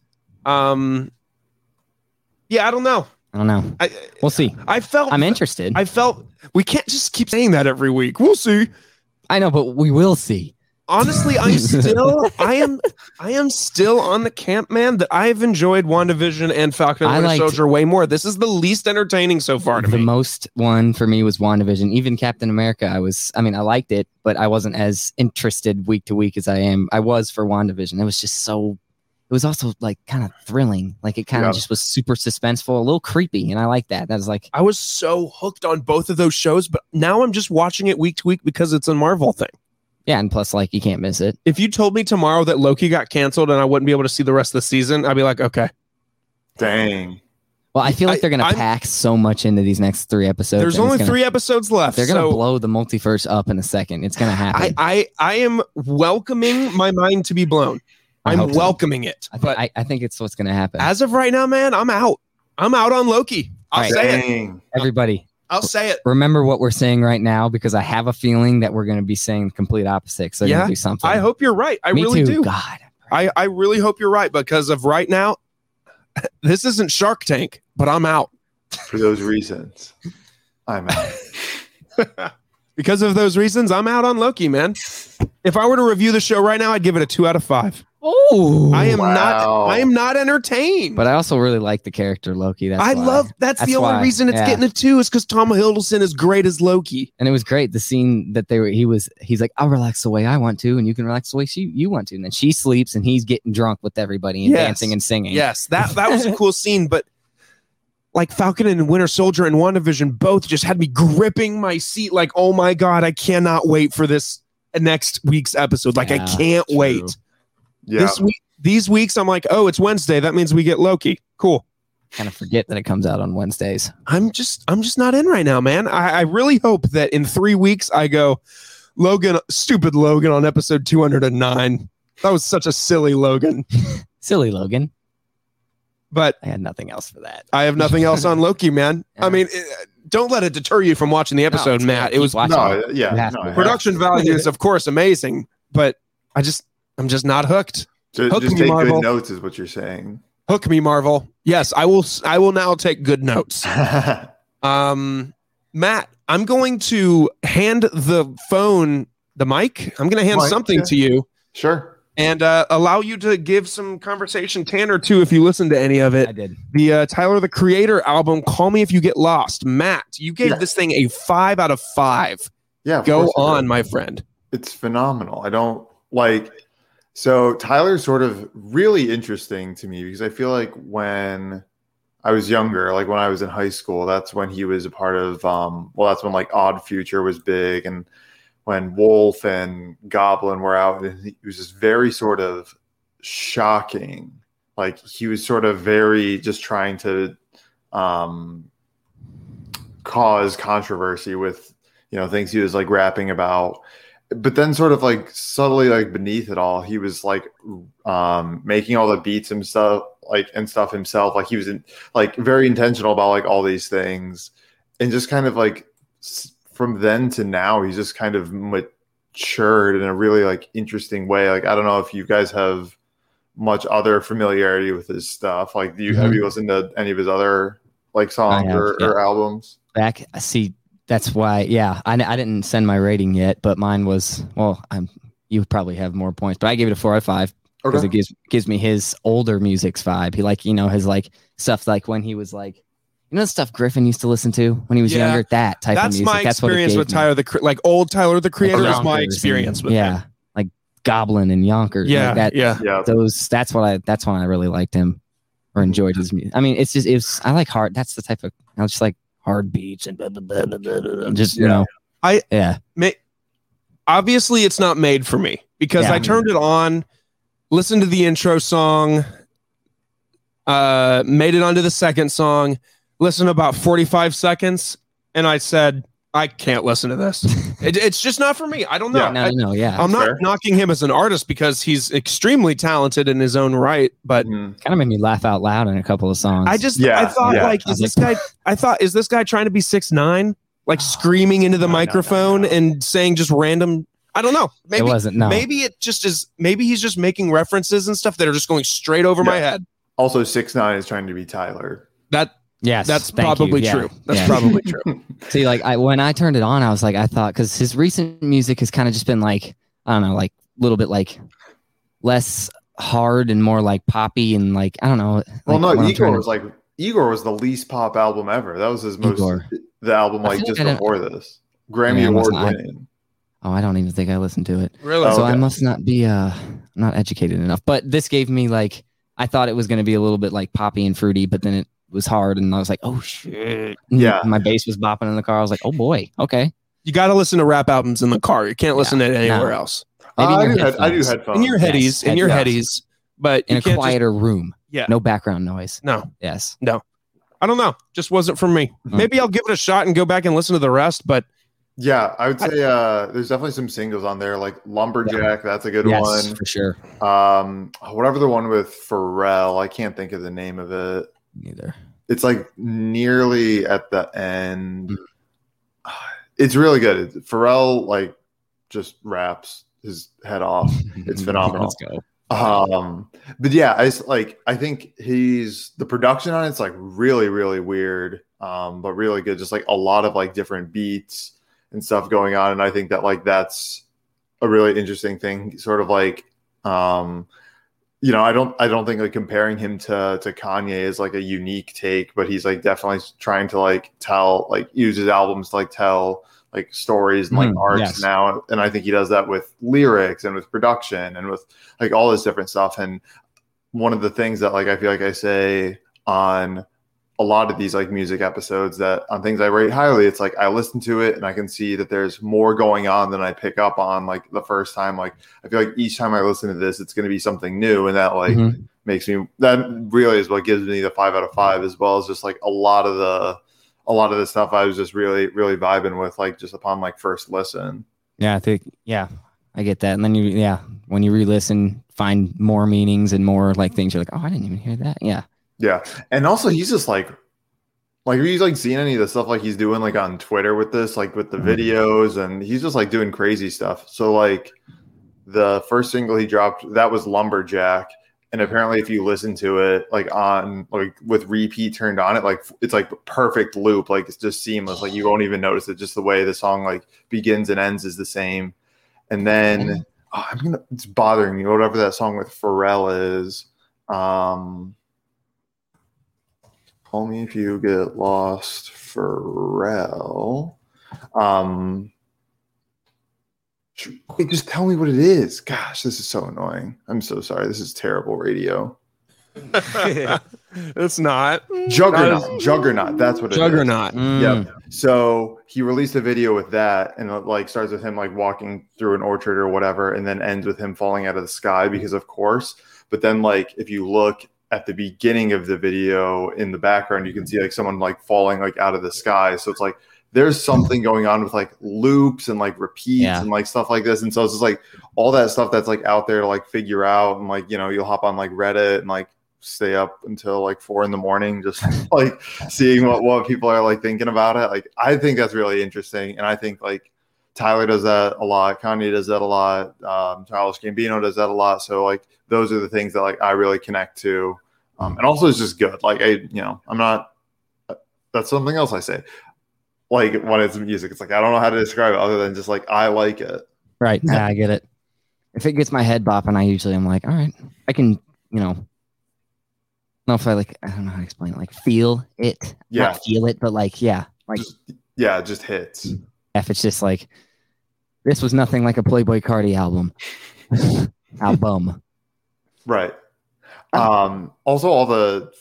um, yeah, I don't know. I don't know. I, we'll see. I felt I'm interested. I felt we can't just keep saying that every week. We'll see. I know, but we will see. Honestly, I'm still, I am, I am still on the camp, man. That I've enjoyed WandaVision and Falcon and Winter Soldier way more. This is the least entertaining so far to me. The most one for me was WandaVision. Even Captain America, I was, I mean, I liked it, but I wasn't as interested week to week as I am. I was for WandaVision. It was just so. It was also like kind of thrilling. Like it kind of yeah. just was super suspenseful, a little creepy. And I like that. That was like, I was so hooked on both of those shows, but now I'm just watching it week to week because it's a Marvel thing. Yeah, and plus, like, you can't miss it. If you told me tomorrow that Loki got canceled and I wouldn't be able to see the rest of the season, I'd be like, okay. Dang. Well, I feel like I, they're going to pack so much into these next three episodes. There's only gonna, three episodes left. They're going to so blow the multiverse up in a second. It's going to happen. I, I I am welcoming my mind to be blown. I I'm welcoming so. it. I, th- but I, I think it's what's going to happen. As of right now, man, I'm out. I'm out on Loki. I'll right. say Dang. it. Everybody. I'll say it. Remember what we're saying right now, because I have a feeling that we're going to be saying the complete opposite. So yeah, you're do something. I hope you're right. I Me really too. do. God, I, I really hope you're right, because of right now, this isn't Shark Tank, but I'm out. For those reasons, I'm out. Because of those reasons, I'm out on Loki, man. If I were to review the show right now, I'd give it a two out of five. Oh, I am wow. not. I am not entertained. But I also really like the character Loki. That's I why. love. That's, that's the why. only reason it's yeah. getting a two is because Tom Hiddleston is great as Loki. And it was great. The scene that they were. He was. He's like, I'll relax the way I want to, and you can relax the way she you want to. And then she sleeps, and he's getting drunk with everybody and yes. dancing and singing. Yes, that that was a cool scene. But like Falcon and Winter Soldier and WandaVision both just had me gripping my seat like, oh my God, I cannot wait for this next week's episode. Like, yeah, I can't true. wait. Yeah. This week, these weeks, I'm like, oh, it's Wednesday. That means we get Loki. Cool. Kind of forget that it comes out on Wednesdays. I'm just, I'm just not in right now, man. I, I really hope that in three weeks I go, Logan, stupid Logan on episode two hundred nine. That was such a silly Logan. Silly Logan. But I had nothing else for that. I have nothing else on Loki, man. Yeah. I mean, it, don't let it deter you from watching the episode, no, Matt. It was no, it. yeah, no, production value is, of course, amazing, but I just, I'm just not hooked. So Hook just me, take Marvel. Good notes, is what you're saying. Hook me, Marvel. Yes, I will. I will now take good notes. um, Matt, I'm going to hand the phone, the mic. I'm going to hand mic, something yeah. to you. Sure. And uh, allow you to give some conversation, Tanner, too, if you listen to any of it. I did. The uh, Tyler, the Creator album, Call Me If You Get Lost. Matt, you gave yeah. this thing a five out of five. Yeah. Go on, my friend. It's phenomenal. I don't like... So Tyler's sort of really interesting to me because I feel like when I was younger, like when I was in high school, that's when he was a part of... Um, well, that's when like Odd Future was big and... when Wolf and Goblin were out, it was just very sort of shocking. Like he was sort of very just trying to um, cause controversy with, you know, things he was like rapping about, but then sort of like subtly like beneath it all, he was like um, making all the beats himself, like and stuff himself. Like he was in, like very intentional about like all these things and just kind of like, from then to now, he's just kind of matured in a really like interesting way. Like, I don't know if you guys have much other familiarity with his stuff. Like, do you mm-hmm. have you listened to any of his other like songs have, or, yeah. or albums? Back, I see. That's why. Yeah, I, I didn't send my rating yet, but mine was well. I'm you probably have more points, but I gave it a four out of five because okay. it gives gives me his older music's vibe. He like you know his like stuff like when he was like. You know the stuff Griffin used to listen to when he was yeah. younger? That type That's of music. My That's my experience with me. Tyler the Creator. Like old Tyler the Creator like is my experience and, with yeah, him. Like Goblin and Yonkers. Yeah, like that, yeah, yeah. Those. That's what I. That's when I really liked him or enjoyed his music. I mean, it's just it's. I like hard. That's the type of. I was just like hard beats and blah, blah, blah, blah, blah, blah, just you yeah. know. I yeah. May, obviously, it's not made for me because yeah, I, I mean, turned it on, listened to the intro song, uh, made it onto the second song. Listen about forty-five seconds and I said I can't listen to this. it, it's just not for me. I don't know. Yeah, no, I, no, yeah. I'm not fair. knocking him as an artist because he's extremely talented in his own right, but mm. kind of made me laugh out loud in a couple of songs. I just yeah, I thought yeah. like is this guy I thought is this guy trying to be six nine like screaming into the no, microphone no, no, no. and saying just random I don't know. Maybe it wasn't no. maybe it just is maybe he's just making references and stuff that are just going straight over yeah. my head. Also six nine is trying to be Tyler. That Yes, that's probably yeah. true. That's yeah. probably true. See, like I, when I turned it on, I was like, I thought because his recent music has kind of just been like, I don't know, like a little bit like less hard and more like poppy and like I don't know. Well, like, no, Igor was to... like Igor was the least pop album ever. That was his most Igor. the album like just before this Grammy yeah, Award winning. Oh, I don't even think I listened to it. Really? So okay. I must not be uh not educated enough. But this gave me like I thought it was going to be a little bit like poppy and fruity, but then it. was hard and I was like, oh shit. Yeah. My bass was bopping in the car. I was like, oh boy. Okay. You gotta listen to rap albums in the car. You can't listen yeah, to it anywhere no. else. Uh, I, do head, I do headphones. In your headies, yes, in your yes. headies, but in a quieter just, room. Yeah. No background noise. No. Yes. No. I don't know. Just wasn't for me. Mm. Maybe I'll give it a shot and go back and listen to the rest, but yeah, I would say I, uh there's definitely some singles on there, like Lumberjack, yeah. that's a good yes, one. For sure. Um whatever the one with Pharrell, I can't think of the name of it. Neither. It's like nearly at the end. Mm-hmm. It's really good. Pharrell like just raps his head off. It's phenomenal. Let's go. Um, but yeah, I just, like I think he's the production on it's like really really weird, um, but really good. Just like a lot of like different beats and stuff going on, and I think that like that's a really interesting thing. Sort of like. Um, You know, I don't I don't think like comparing him to, to Kanye is like a unique take, but he's like definitely trying to like tell like use his albums to like tell like stories and like mm, arts yes. now. And I think he does that with lyrics and with production and with like all this different stuff. And one of the things that like I feel like I say on a a lot of these like music episodes that on things I rate highly, it's like I listen to it and I can see that there's more going on than I pick up on like the first time. Like I feel like each time I listen to this, it's going to be something new, and that like mm-hmm. makes me, that really is what gives me the five out of five, as well as just like a lot of the a lot of the stuff I was just really really vibing with, like just upon like first listen. Yeah, I think yeah, I get that. And then you yeah, when you re-listen, find more meanings and more like things. You're like, oh, I didn't even hear that. Yeah. Yeah. And also he's just like, like, have you like seen any of the stuff like he's doing like on Twitter with this, like with the mm-hmm. videos, and he's just like doing crazy stuff. So like the first single he dropped, that was Lumberjack. And apparently if you listen to it, like on, like with repeat turned on it, like it's like perfect loop. Like it's just seamless. Like you won't even notice it. Just the way the song like begins and ends is the same. And then oh, I'm gonna, it's bothering me, whatever that song with Pharrell is. Um, Call Me If You Get Lost, Pharrell. Um, just tell me what it is. Gosh, this is so annoying. I'm so sorry. This is terrible radio. It's not. Juggernaut. That is- Juggernaut. That's what it Juggernaut. Is. Juggernaut. Mm. Yep. So he released a video with that, and it like starts with him like walking through an orchard or whatever, and then ends with him falling out of the sky because of course. But then like if you look at the beginning of the video in the background, you can see like someone like falling like out of the sky. So it's like there's something going on with like loops and like repeats yeah. and like stuff like this. And so it's just like all that stuff that's like out there to like figure out, and like, you know, you'll hop on like Reddit and like stay up until like four in the morning just like seeing what what people are like thinking about it. Like I think that's really interesting, and I think like Tyler does that a lot, Kanye does that a lot, um Charles Gambino does that a lot. So like those are the things that like I really connect to, um and also it's just good. Like I you know I'm not that's something else I say like when it's music, it's like I don't know how to describe it other than just like I like it. Right. Yeah, I get it. If it gets my head bopping, I usually am like, all right, I can, you know, no, if I like, I don't know how to explain it. Like, feel it, yeah, not feel it, but like, yeah, like, just, yeah, it just hits. If it's just like, this was nothing like a Playboi Carti album, album, right? Um, also, all the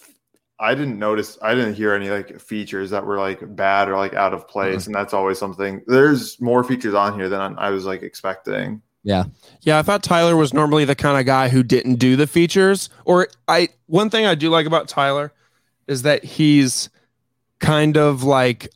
I didn't notice, I didn't hear any like features that were like bad or like out of place, mm-hmm. and that's always something. There's more features on here than I was like expecting. Yeah. Yeah. I thought Tyler was normally the kind of guy who didn't do the features. Or I, one thing I do like about Tyler is that he's kind of like,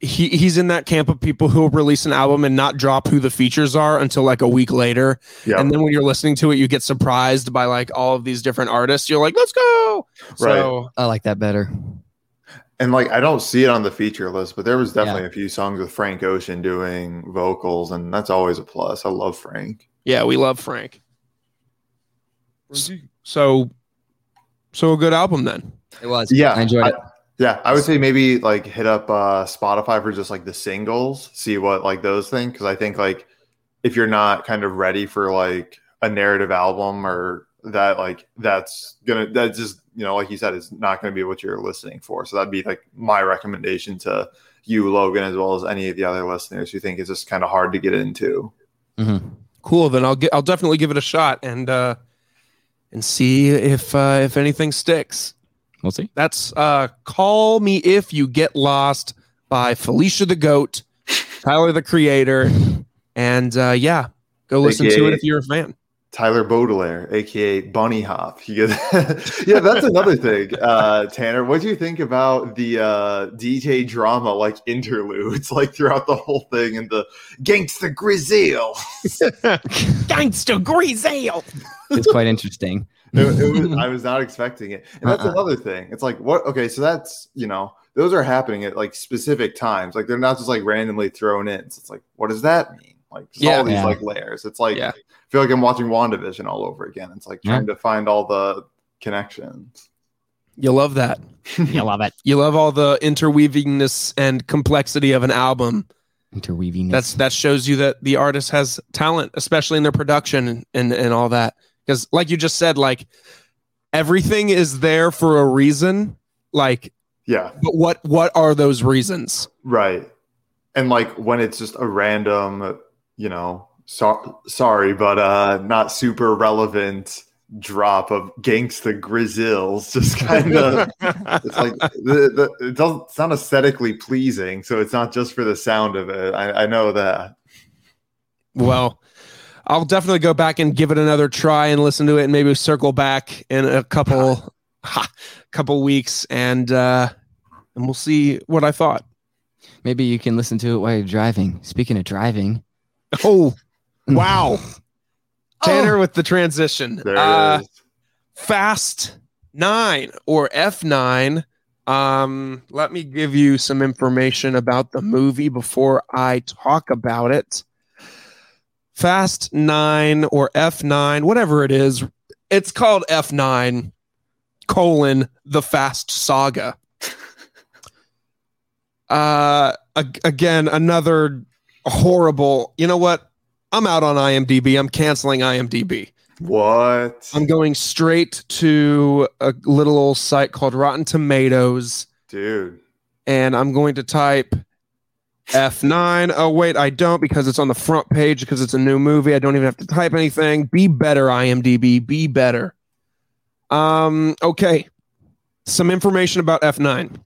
he he's in that camp of people who will release an album and not drop who the features are until like a week later. Yeah. And then when you're listening to it, you get surprised by like all of these different artists. You're like, let's go. Right. So I like that better. And like I don't see it on the feature list, but there was definitely yeah. a few songs with Frank Ocean doing vocals, and that's always a plus. I love Frank. Yeah, we love Frank. So, so a good album then. It was. Yeah, I enjoyed I, it. Yeah, I would say maybe like hit up uh, Spotify for just like the singles, see what like those things, because I think like if you're not kind of ready for like a narrative album or that, like that's gonna that just. You know, like you said, it's not going to be what you're listening for. So that'd be like my recommendation to you, Logan, as well as any of the other listeners who think it's just kind of hard to get into. Mm-hmm. Cool. Then I'll get, I'll definitely give it a shot and, uh, and see if, uh, if anything sticks. We'll see. That's uh, Call Me If You Get Lost by Felicia the Goat, Tyler the Creator. And uh, yeah, go listen to it if you're a fan. Tyler Baudelaire, a k a. Bunny Hop. He goes, yeah, that's another thing. Uh, Tanner, what do you think about the uh, D J drama, like, interludes, like, throughout the whole thing and the Gangsta Grizzles? Gangsta Grizzles! It's quite interesting. it, it was, I was not expecting it. And that's uh-uh. another thing. It's like, what? Okay, so that's, you know, those are happening at, like, specific times. Like, they're not just, like, randomly thrown in. So it's like, what does that mean? Like yeah, all these yeah. like layers. It's like yeah. I feel like I'm watching WandaVision all over again. It's like trying yeah. to find all the connections. You love that. You love it. You love all the interweavingness and complexity of an album. Interweavingness. That's that shows you that the artist has talent, especially in their production and and, and all that. Because like you just said, like everything is there for a reason. Like yeah. But what what are those reasons? Right. And like when it's just a random. You know, so, sorry, but uh, not super relevant drop of Gangsta Grizzles just kind of it's like the, the, it doesn't it's not aesthetically pleasing, so it's not just for the sound of it. I, I know that. Well, I'll definitely go back and give it another try and listen to it, and maybe circle back in a couple ha, couple weeks and uh and we'll see what I thought. Maybe you can listen to it while you're driving. Speaking of driving, oh wow. Tanner with the transition. There uh, it is. Fast nine or F nine. Um, let me give you some information about the movie before I talk about it. Fast nine or F nine, whatever it is. It's called F nine colon the Fast Saga. uh, ag- again, another horrible. You know what? I'm out on IMDb. I'm canceling IMDb. What? I'm going straight to a little old site called Rotten Tomatoes. Dude. And I'm going to type F nine. Oh, wait, I don't, because it's on the front page because it's a new movie. I don't even have to type anything. Be better, IMDb. Be better. Um. Okay. Some information about F nine.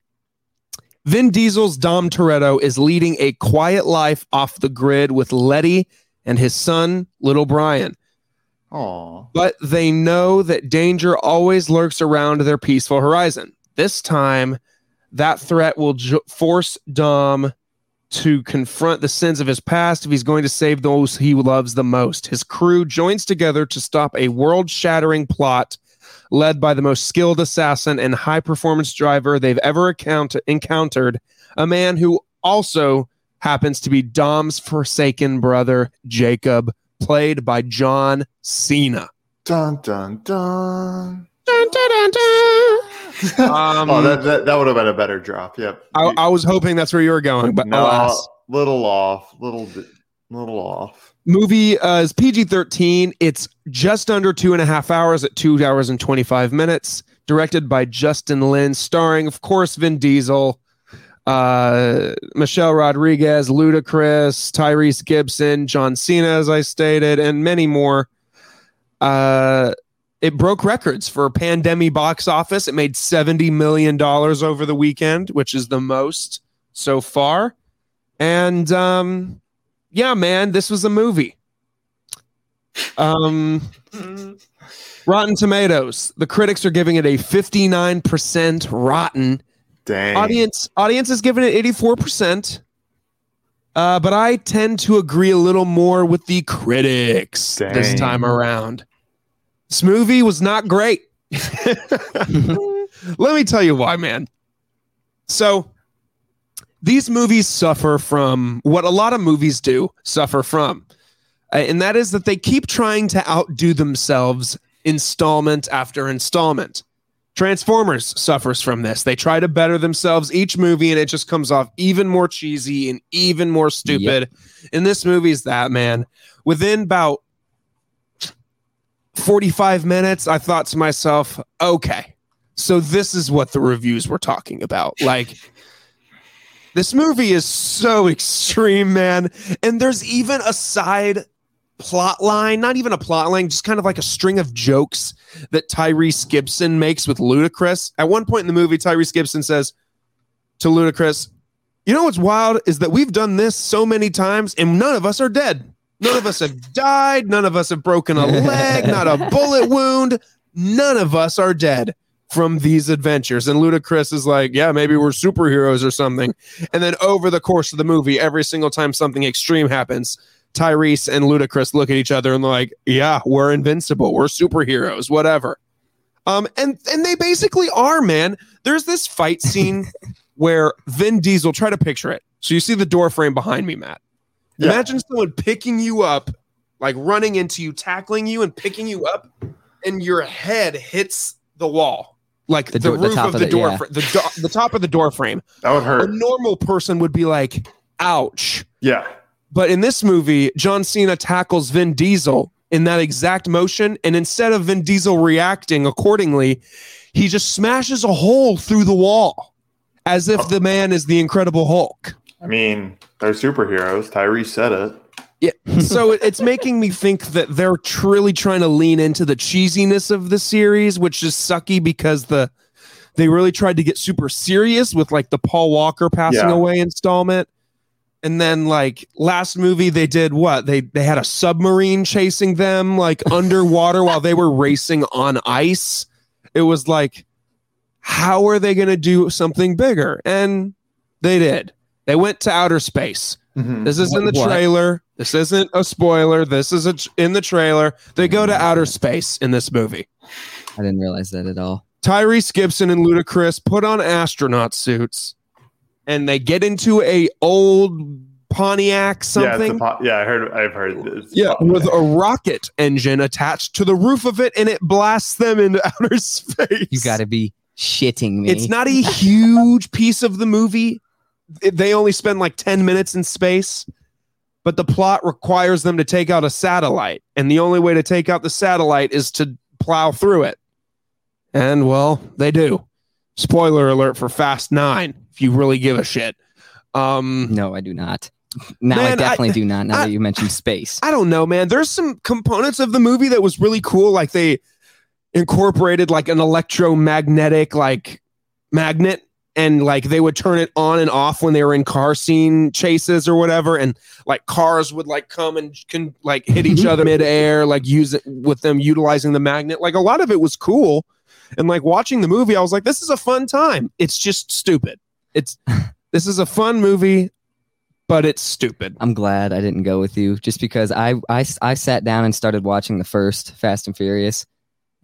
Vin Diesel's Dom Toretto is leading a quiet life off the grid with Letty and his son, little Brian. Aww. But they know that danger always lurks around their peaceful horizon. This time, that threat will ju- force Dom to confront the sins of his past if he's going to save those he loves the most. His crew joins together to stop a world-shattering plot led by the most skilled assassin and high-performance driver they've ever account- encountered, a man who also happens to be Dom's forsaken brother, Jacob, played by John Cena. Dun, dun, dun. Dun, dun, dun, dun. um, oh, that, that, that would have been a better drop. Yep. I, I was hoping that's where you were going, but no, alas. Little off. Little, little off. Movie uh, is P G thirteen. It's just under two and a half hours at two hours and twenty-five minutes. Directed by Justin Lin, starring, of course, Vin Diesel, Uh, Michelle Rodriguez, Ludacris, Tyrese Gibson, John Cena, as I stated, and many more. Uh, it broke records for pandemic box office. It made seventy million dollars over the weekend, which is the most so far. And um, yeah, man, this was a movie. Um, Rotten Tomatoes. The critics are giving it a fifty-nine percent rotten. Dang. Audience audience is giving it eighty-four percent, uh, but I tend to agree a little more with the critics. Dang. This time around. This movie was not great. Let me tell you why, man. So these movies suffer from what a lot of movies do suffer from, uh, and that is that they keep trying to outdo themselves installment after installment. Transformers suffers from this. They try to better themselves each movie, and it just comes off even more cheesy and even more stupid. Yep. And this movie is that, man. Within about forty-five minutes, I thought to myself, okay, so this is what the reviews were talking about. Like, this movie is so extreme, man. And there's even a side plot line, not even a plot line, just kind of like a string of jokes that Tyrese Gibson makes with Ludacris. At one point in the movie, Tyrese Gibson says to Ludacris, you know what's wild is that we've done this so many times and none of us are dead. None of us have died. None of us have broken a leg, not a bullet wound. None of us are dead from these adventures. And Ludacris is like, yeah, maybe we're superheroes or something. And then over the course of the movie, every single time something extreme happens, Tyrese and Ludacris look at each other and like, yeah, we're invincible. We're superheroes, whatever. Um, and, and they basically are, man. There's this fight scene where Vin Diesel, try to picture it. So you see the door frame behind me, Matt. Yeah. Imagine someone picking you up, like running into you, tackling you and picking you up, and your head hits the wall. Like the, do- the roof the of, of the it, door, yeah. fr- the, do- the top of the door frame. That would hurt. A normal person would be like, ouch. Yeah. But in this movie, John Cena tackles Vin Diesel in that exact motion. And instead of Vin Diesel reacting accordingly, he just smashes a hole through the wall as if the man is the Incredible Hulk. I mean, they're superheroes. Tyrese said it. Yeah. So it's making me think that they're truly trying to lean into the cheesiness of the series, which is sucky because the they really tried to get super serious with like the Paul Walker passing yeah. away installment. And then like last movie they did what? They they had a submarine chasing them like underwater while they were racing on ice. It was like, how are they going to do something bigger? And they did. They went to outer space. Mm-hmm. This is what, in the trailer. What? This isn't a spoiler. This is a tr- in the trailer. They go to outer space in this movie. I didn't realize that at all. Tyrese Gibson and Ludacris put on astronaut suits, and they get into a old Pontiac something. Yeah, po- yeah I heard. I've heard this. Yeah, Pontiac. With a rocket engine attached to the roof of it, and it blasts them into outer space. You got to be shitting me! It's not a huge piece of the movie. They only spend like ten minutes in space, but the plot requires them to take out a satellite. And the only way to take out the satellite is to plow through it. And well, they do. Spoiler alert for Fast Nine. If you really give a shit. Um, no, I do not. Now man, I definitely I, do not. Now I, that you mentioned space. I don't know, man. There's some components of the movie that was really cool. Like they incorporated like an electromagnetic, like magnet. And like they would turn it on and off when they were in car scene chases or whatever. And like cars would like come and can like hit each other midair, like use it with them utilizing the magnet. Like a lot of it was cool. And like watching the movie, I was like, this is a fun time. It's just stupid. It's this is a fun movie, but it's stupid. I'm glad I didn't go with you just because I, I, I sat down and started watching the first Fast and Furious.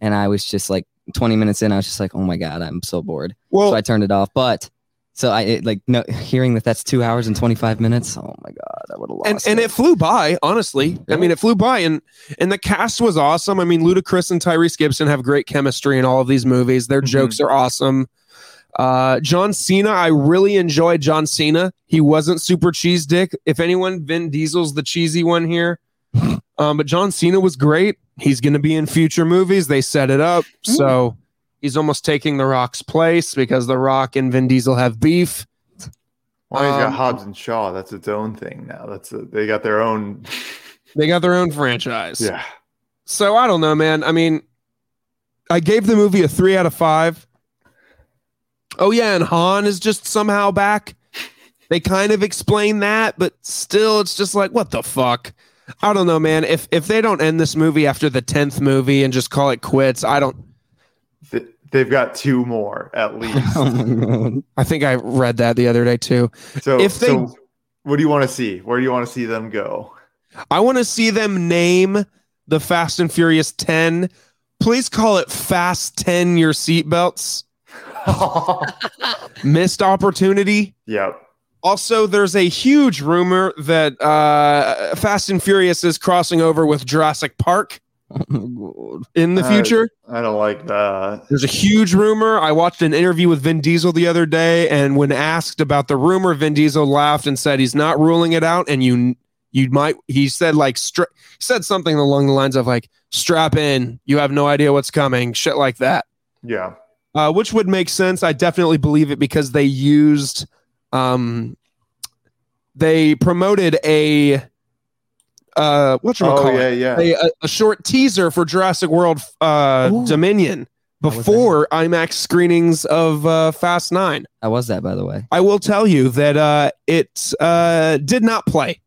And I was just like, twenty minutes in, I was just like, oh my God, I'm so bored. Well, so I turned it off. But so I it, like no hearing that that's two hours and twenty-five minutes. Oh my God, I would have lost and, it. And it flew by, honestly. Really? I mean, it flew by and, and the cast was awesome. I mean, Ludacris and Tyrese Gibson have great chemistry in all of these movies. Their mm-hmm. jokes are awesome. Uh, John Cena, I really enjoyed John Cena. He wasn't super cheese dick. If anyone, Vin Diesel's the cheesy one here. Um, but John Cena was great. He's going to be in future movies. They set it up. So he's almost taking The Rock's place because The Rock and Vin Diesel have beef. Well, um, he's got Hobbs and Shaw. That's its own thing now. That's a, they got their own. They got their own franchise. Yeah. So I don't know, man. I mean, I gave the movie a three out of five. Oh, yeah. And Han is just somehow back. They kind of explain that, but still, it's just like, what the fuck? I don't know, man. If if they don't end this movie after the tenth movie and just call it quits, I don't. They've got two more at least. Oh, I think I read that the other day too. So, if they, so what do you want to see? Where do you want to see them go? I want to see them name the Fast and Furious ten. Please call it Fast ten Your Seatbelts. Missed opportunity. Yep. Also, there's a huge rumor that uh, Fast and Furious is crossing over with Jurassic Park in the future. I, I don't like that. There's a huge rumor. I watched an interview with Vin Diesel the other day, and when asked about the rumor, Vin Diesel laughed and said he's not ruling it out. And you, you might. He said like stra- said something along the lines of like "strap in, you have no idea what's coming," shit like that. Yeah, uh, which would make sense. I definitely believe it because they used. Um, they promoted a uh, whatchamacallit? Oh, yeah, yeah. A, a, a short teaser for Jurassic World uh, Dominion before IMAX screenings of uh, Fast Nine. How was that, by the way? I will tell you that uh, it uh, did not play.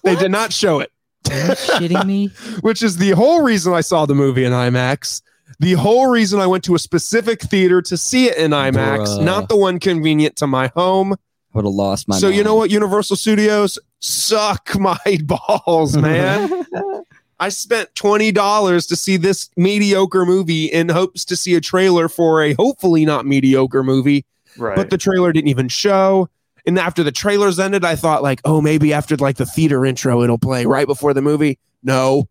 What? They did not show it. Are you shitting me? Which is the whole reason I saw the movie in IMAX. The whole reason I went to a specific theater to see it in IMAX, Bruh. Not the one convenient to my home. Would have lost my. So mind. You know what, Universal Studios, suck my balls, man. I spent twenty dollars to see this mediocre movie in hopes to see a trailer for a hopefully not mediocre movie. Right. But the trailer didn't even show. And after the trailers ended, I thought like, oh, maybe after like the theater intro, it'll play right before the movie. No.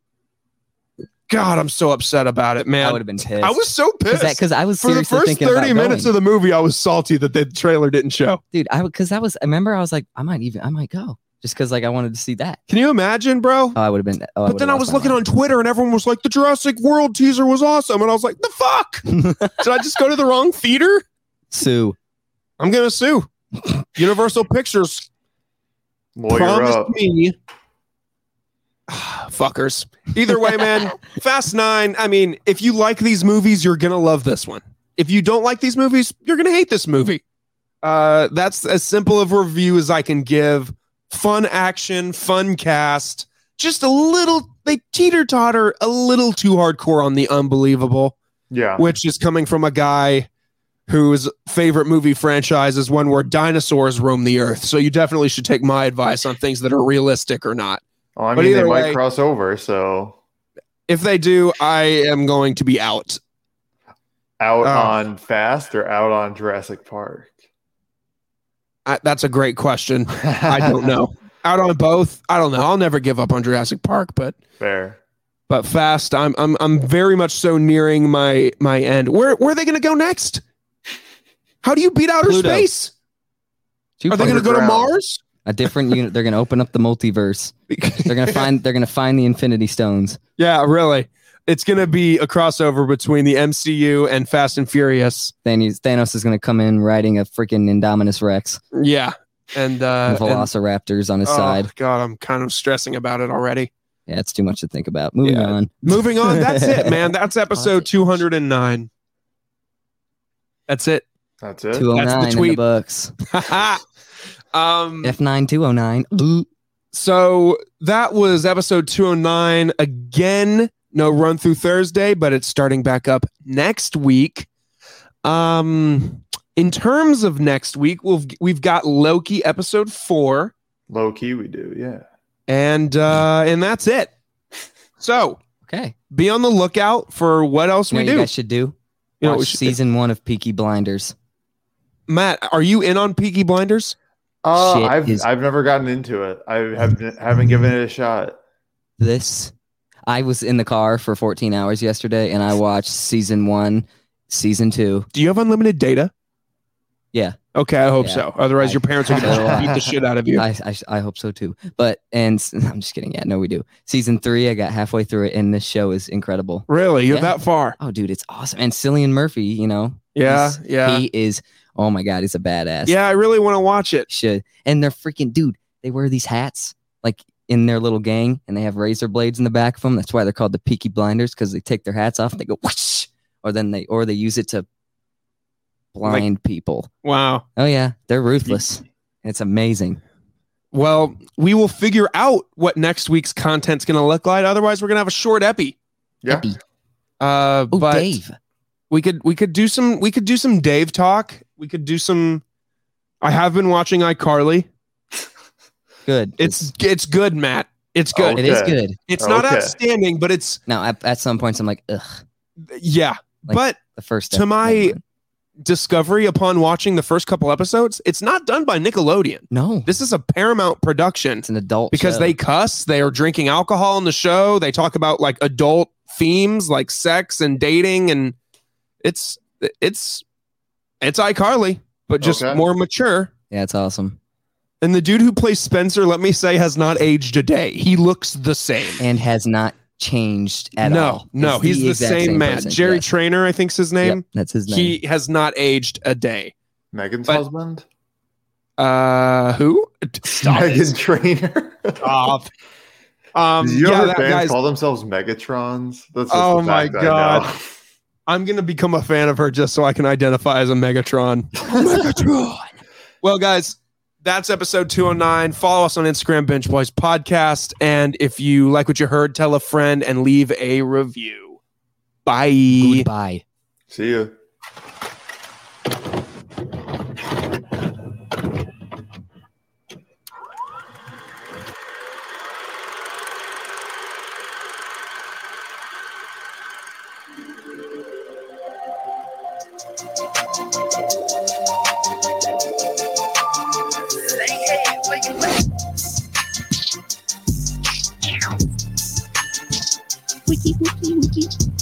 God, I'm so upset about it, man. I would have been pissed. I was so pissed because I was for the first thirty minutes of the movie. I was salty that the trailer didn't show, dude. I because I was. I remember I was like, I might even, I might go just because like I wanted to see that. Can you imagine, bro? Oh, I would have been. Oh, but then I was looking on Twitter and everyone was like, the Jurassic World teaser was awesome, and I was like, the fuck? Did I just go to the wrong theater? Sue. I'm gonna sue. Universal Pictures promised me fuckers. Either way, man, Fast Nine. I mean, if you like these movies, you're going to love this one. If you don't like these movies, you're going to hate this movie. Uh, that's as simple of a review as I can give. Fun action, fun cast. Just a little, they teeter-totter a little too hardcore on the unbelievable. Yeah. Which is coming from a guy whose favorite movie franchise is one where dinosaurs roam the earth. So you definitely should take my advice on things that are realistic or not. Well, I mean, they way, might cross over, so... If they do, I am going to be out. Out uh, on Fast or out on Jurassic Park? I, that's a great question. I don't know. Out on both? I don't know. I'll never give up on Jurassic Park, but... Fair. But Fast, I'm I'm I'm very much so nearing my my end. Where where are they going to go next? How do you beat outer Pluto. Space? Two are they going to go to Mars? A different unit. They're going to open up the multiverse. They're going to find they're going to find the Infinity Stones. Yeah, really. It's going to be a crossover between the M C U and Fast and Furious. Thanos, Thanos is going to come in riding a freaking Indominus Rex. Yeah, and, uh, and Velociraptors and, on his oh, side. God, I'm kind of stressing about it already. Yeah, it's too much to think about. Moving yeah. on. Moving on. That's it, man. That's episode two oh nine. That's it. That's it. two oh nine That's the tweet. In the books. um, F nine two oh nine. So that was episode two oh nine. Again, no run through Thursday, but it's starting back up next week. Um, in terms of next week, we've we've got Loki episode four. Loki, we do, yeah. And uh, and that's it. So okay, be on the lookout for what else you we know do. You guys should do you know, we should season do. one of Peaky Blinders. Matt, are you in on Peaky Blinders? Uh, Shit I've is- I've never gotten into it. I have haven't given it a shot. This I was in the car for fourteen hours yesterday, and I watched season one, season two. Do you have unlimited data? Yeah. Okay, I hope yeah. so. Otherwise, I, your parents are going to beat the shit out of you. I, I I hope so, too. But, and I'm just kidding. Yeah, no, we do. Season three, I got halfway through it, and this show is incredible. Really? You're yeah. that far? Oh, dude, it's awesome. And Cillian Murphy, you know? Yeah, yeah. He is, oh, my God, he's a badass. Yeah, I really want to watch it. Should. And they're freaking, dude, they wear these hats, like, in their little gang, and they have razor blades in the back of them. That's why they're called the Peaky Blinders, because they take their hats off, and they go, whoosh, or then they, or they use it to blind like, people. Wow. Oh yeah, they're ruthless. It's amazing. Well, we will figure out what next week's content's gonna look like. Otherwise, we're gonna have a short epi. Yeah. Epi. Uh, Ooh, but Dave. we could we could do some we could do some Dave talk. We could do some. I have been watching iCarly. Good. It's it's good, Matt. It's good. Okay. It is good. It's okay. Not outstanding, but it's no. At, at some points, I'm like, ugh. Yeah, like but the first to my. Ever. Discovery upon watching the first couple episodes, it's not done by Nickelodeon. No, this is a Paramount production. It's an adult because show. They cuss, they are drinking alcohol in the show, they talk about like adult themes like sex and dating, and it's it's it's iCarly but just okay. more mature. Yeah, it's awesome. And the dude who plays Spencer, let me say, has not aged a day. He looks the same and has not changed at no, all. No, no, he's the, the same, same man. Person. Jerry yes. Traynor, I think's his name. Yep, that's his name. He has not aged a day. Megan's but, husband? Uh, who? Stop Megan it. Traynor. Stop. Um, you yeah, ever fans call themselves Megatrons? That's just oh the my god! I'm gonna become a fan of her just so I can identify as a Megatron. Megatron. Well, guys. That's episode two oh nine. Follow us on Instagram, Binge Boys Podcast. And if you like what you heard, tell a friend and leave a review. Bye. Goodbye. See ya. Wiki, wiki, wiki.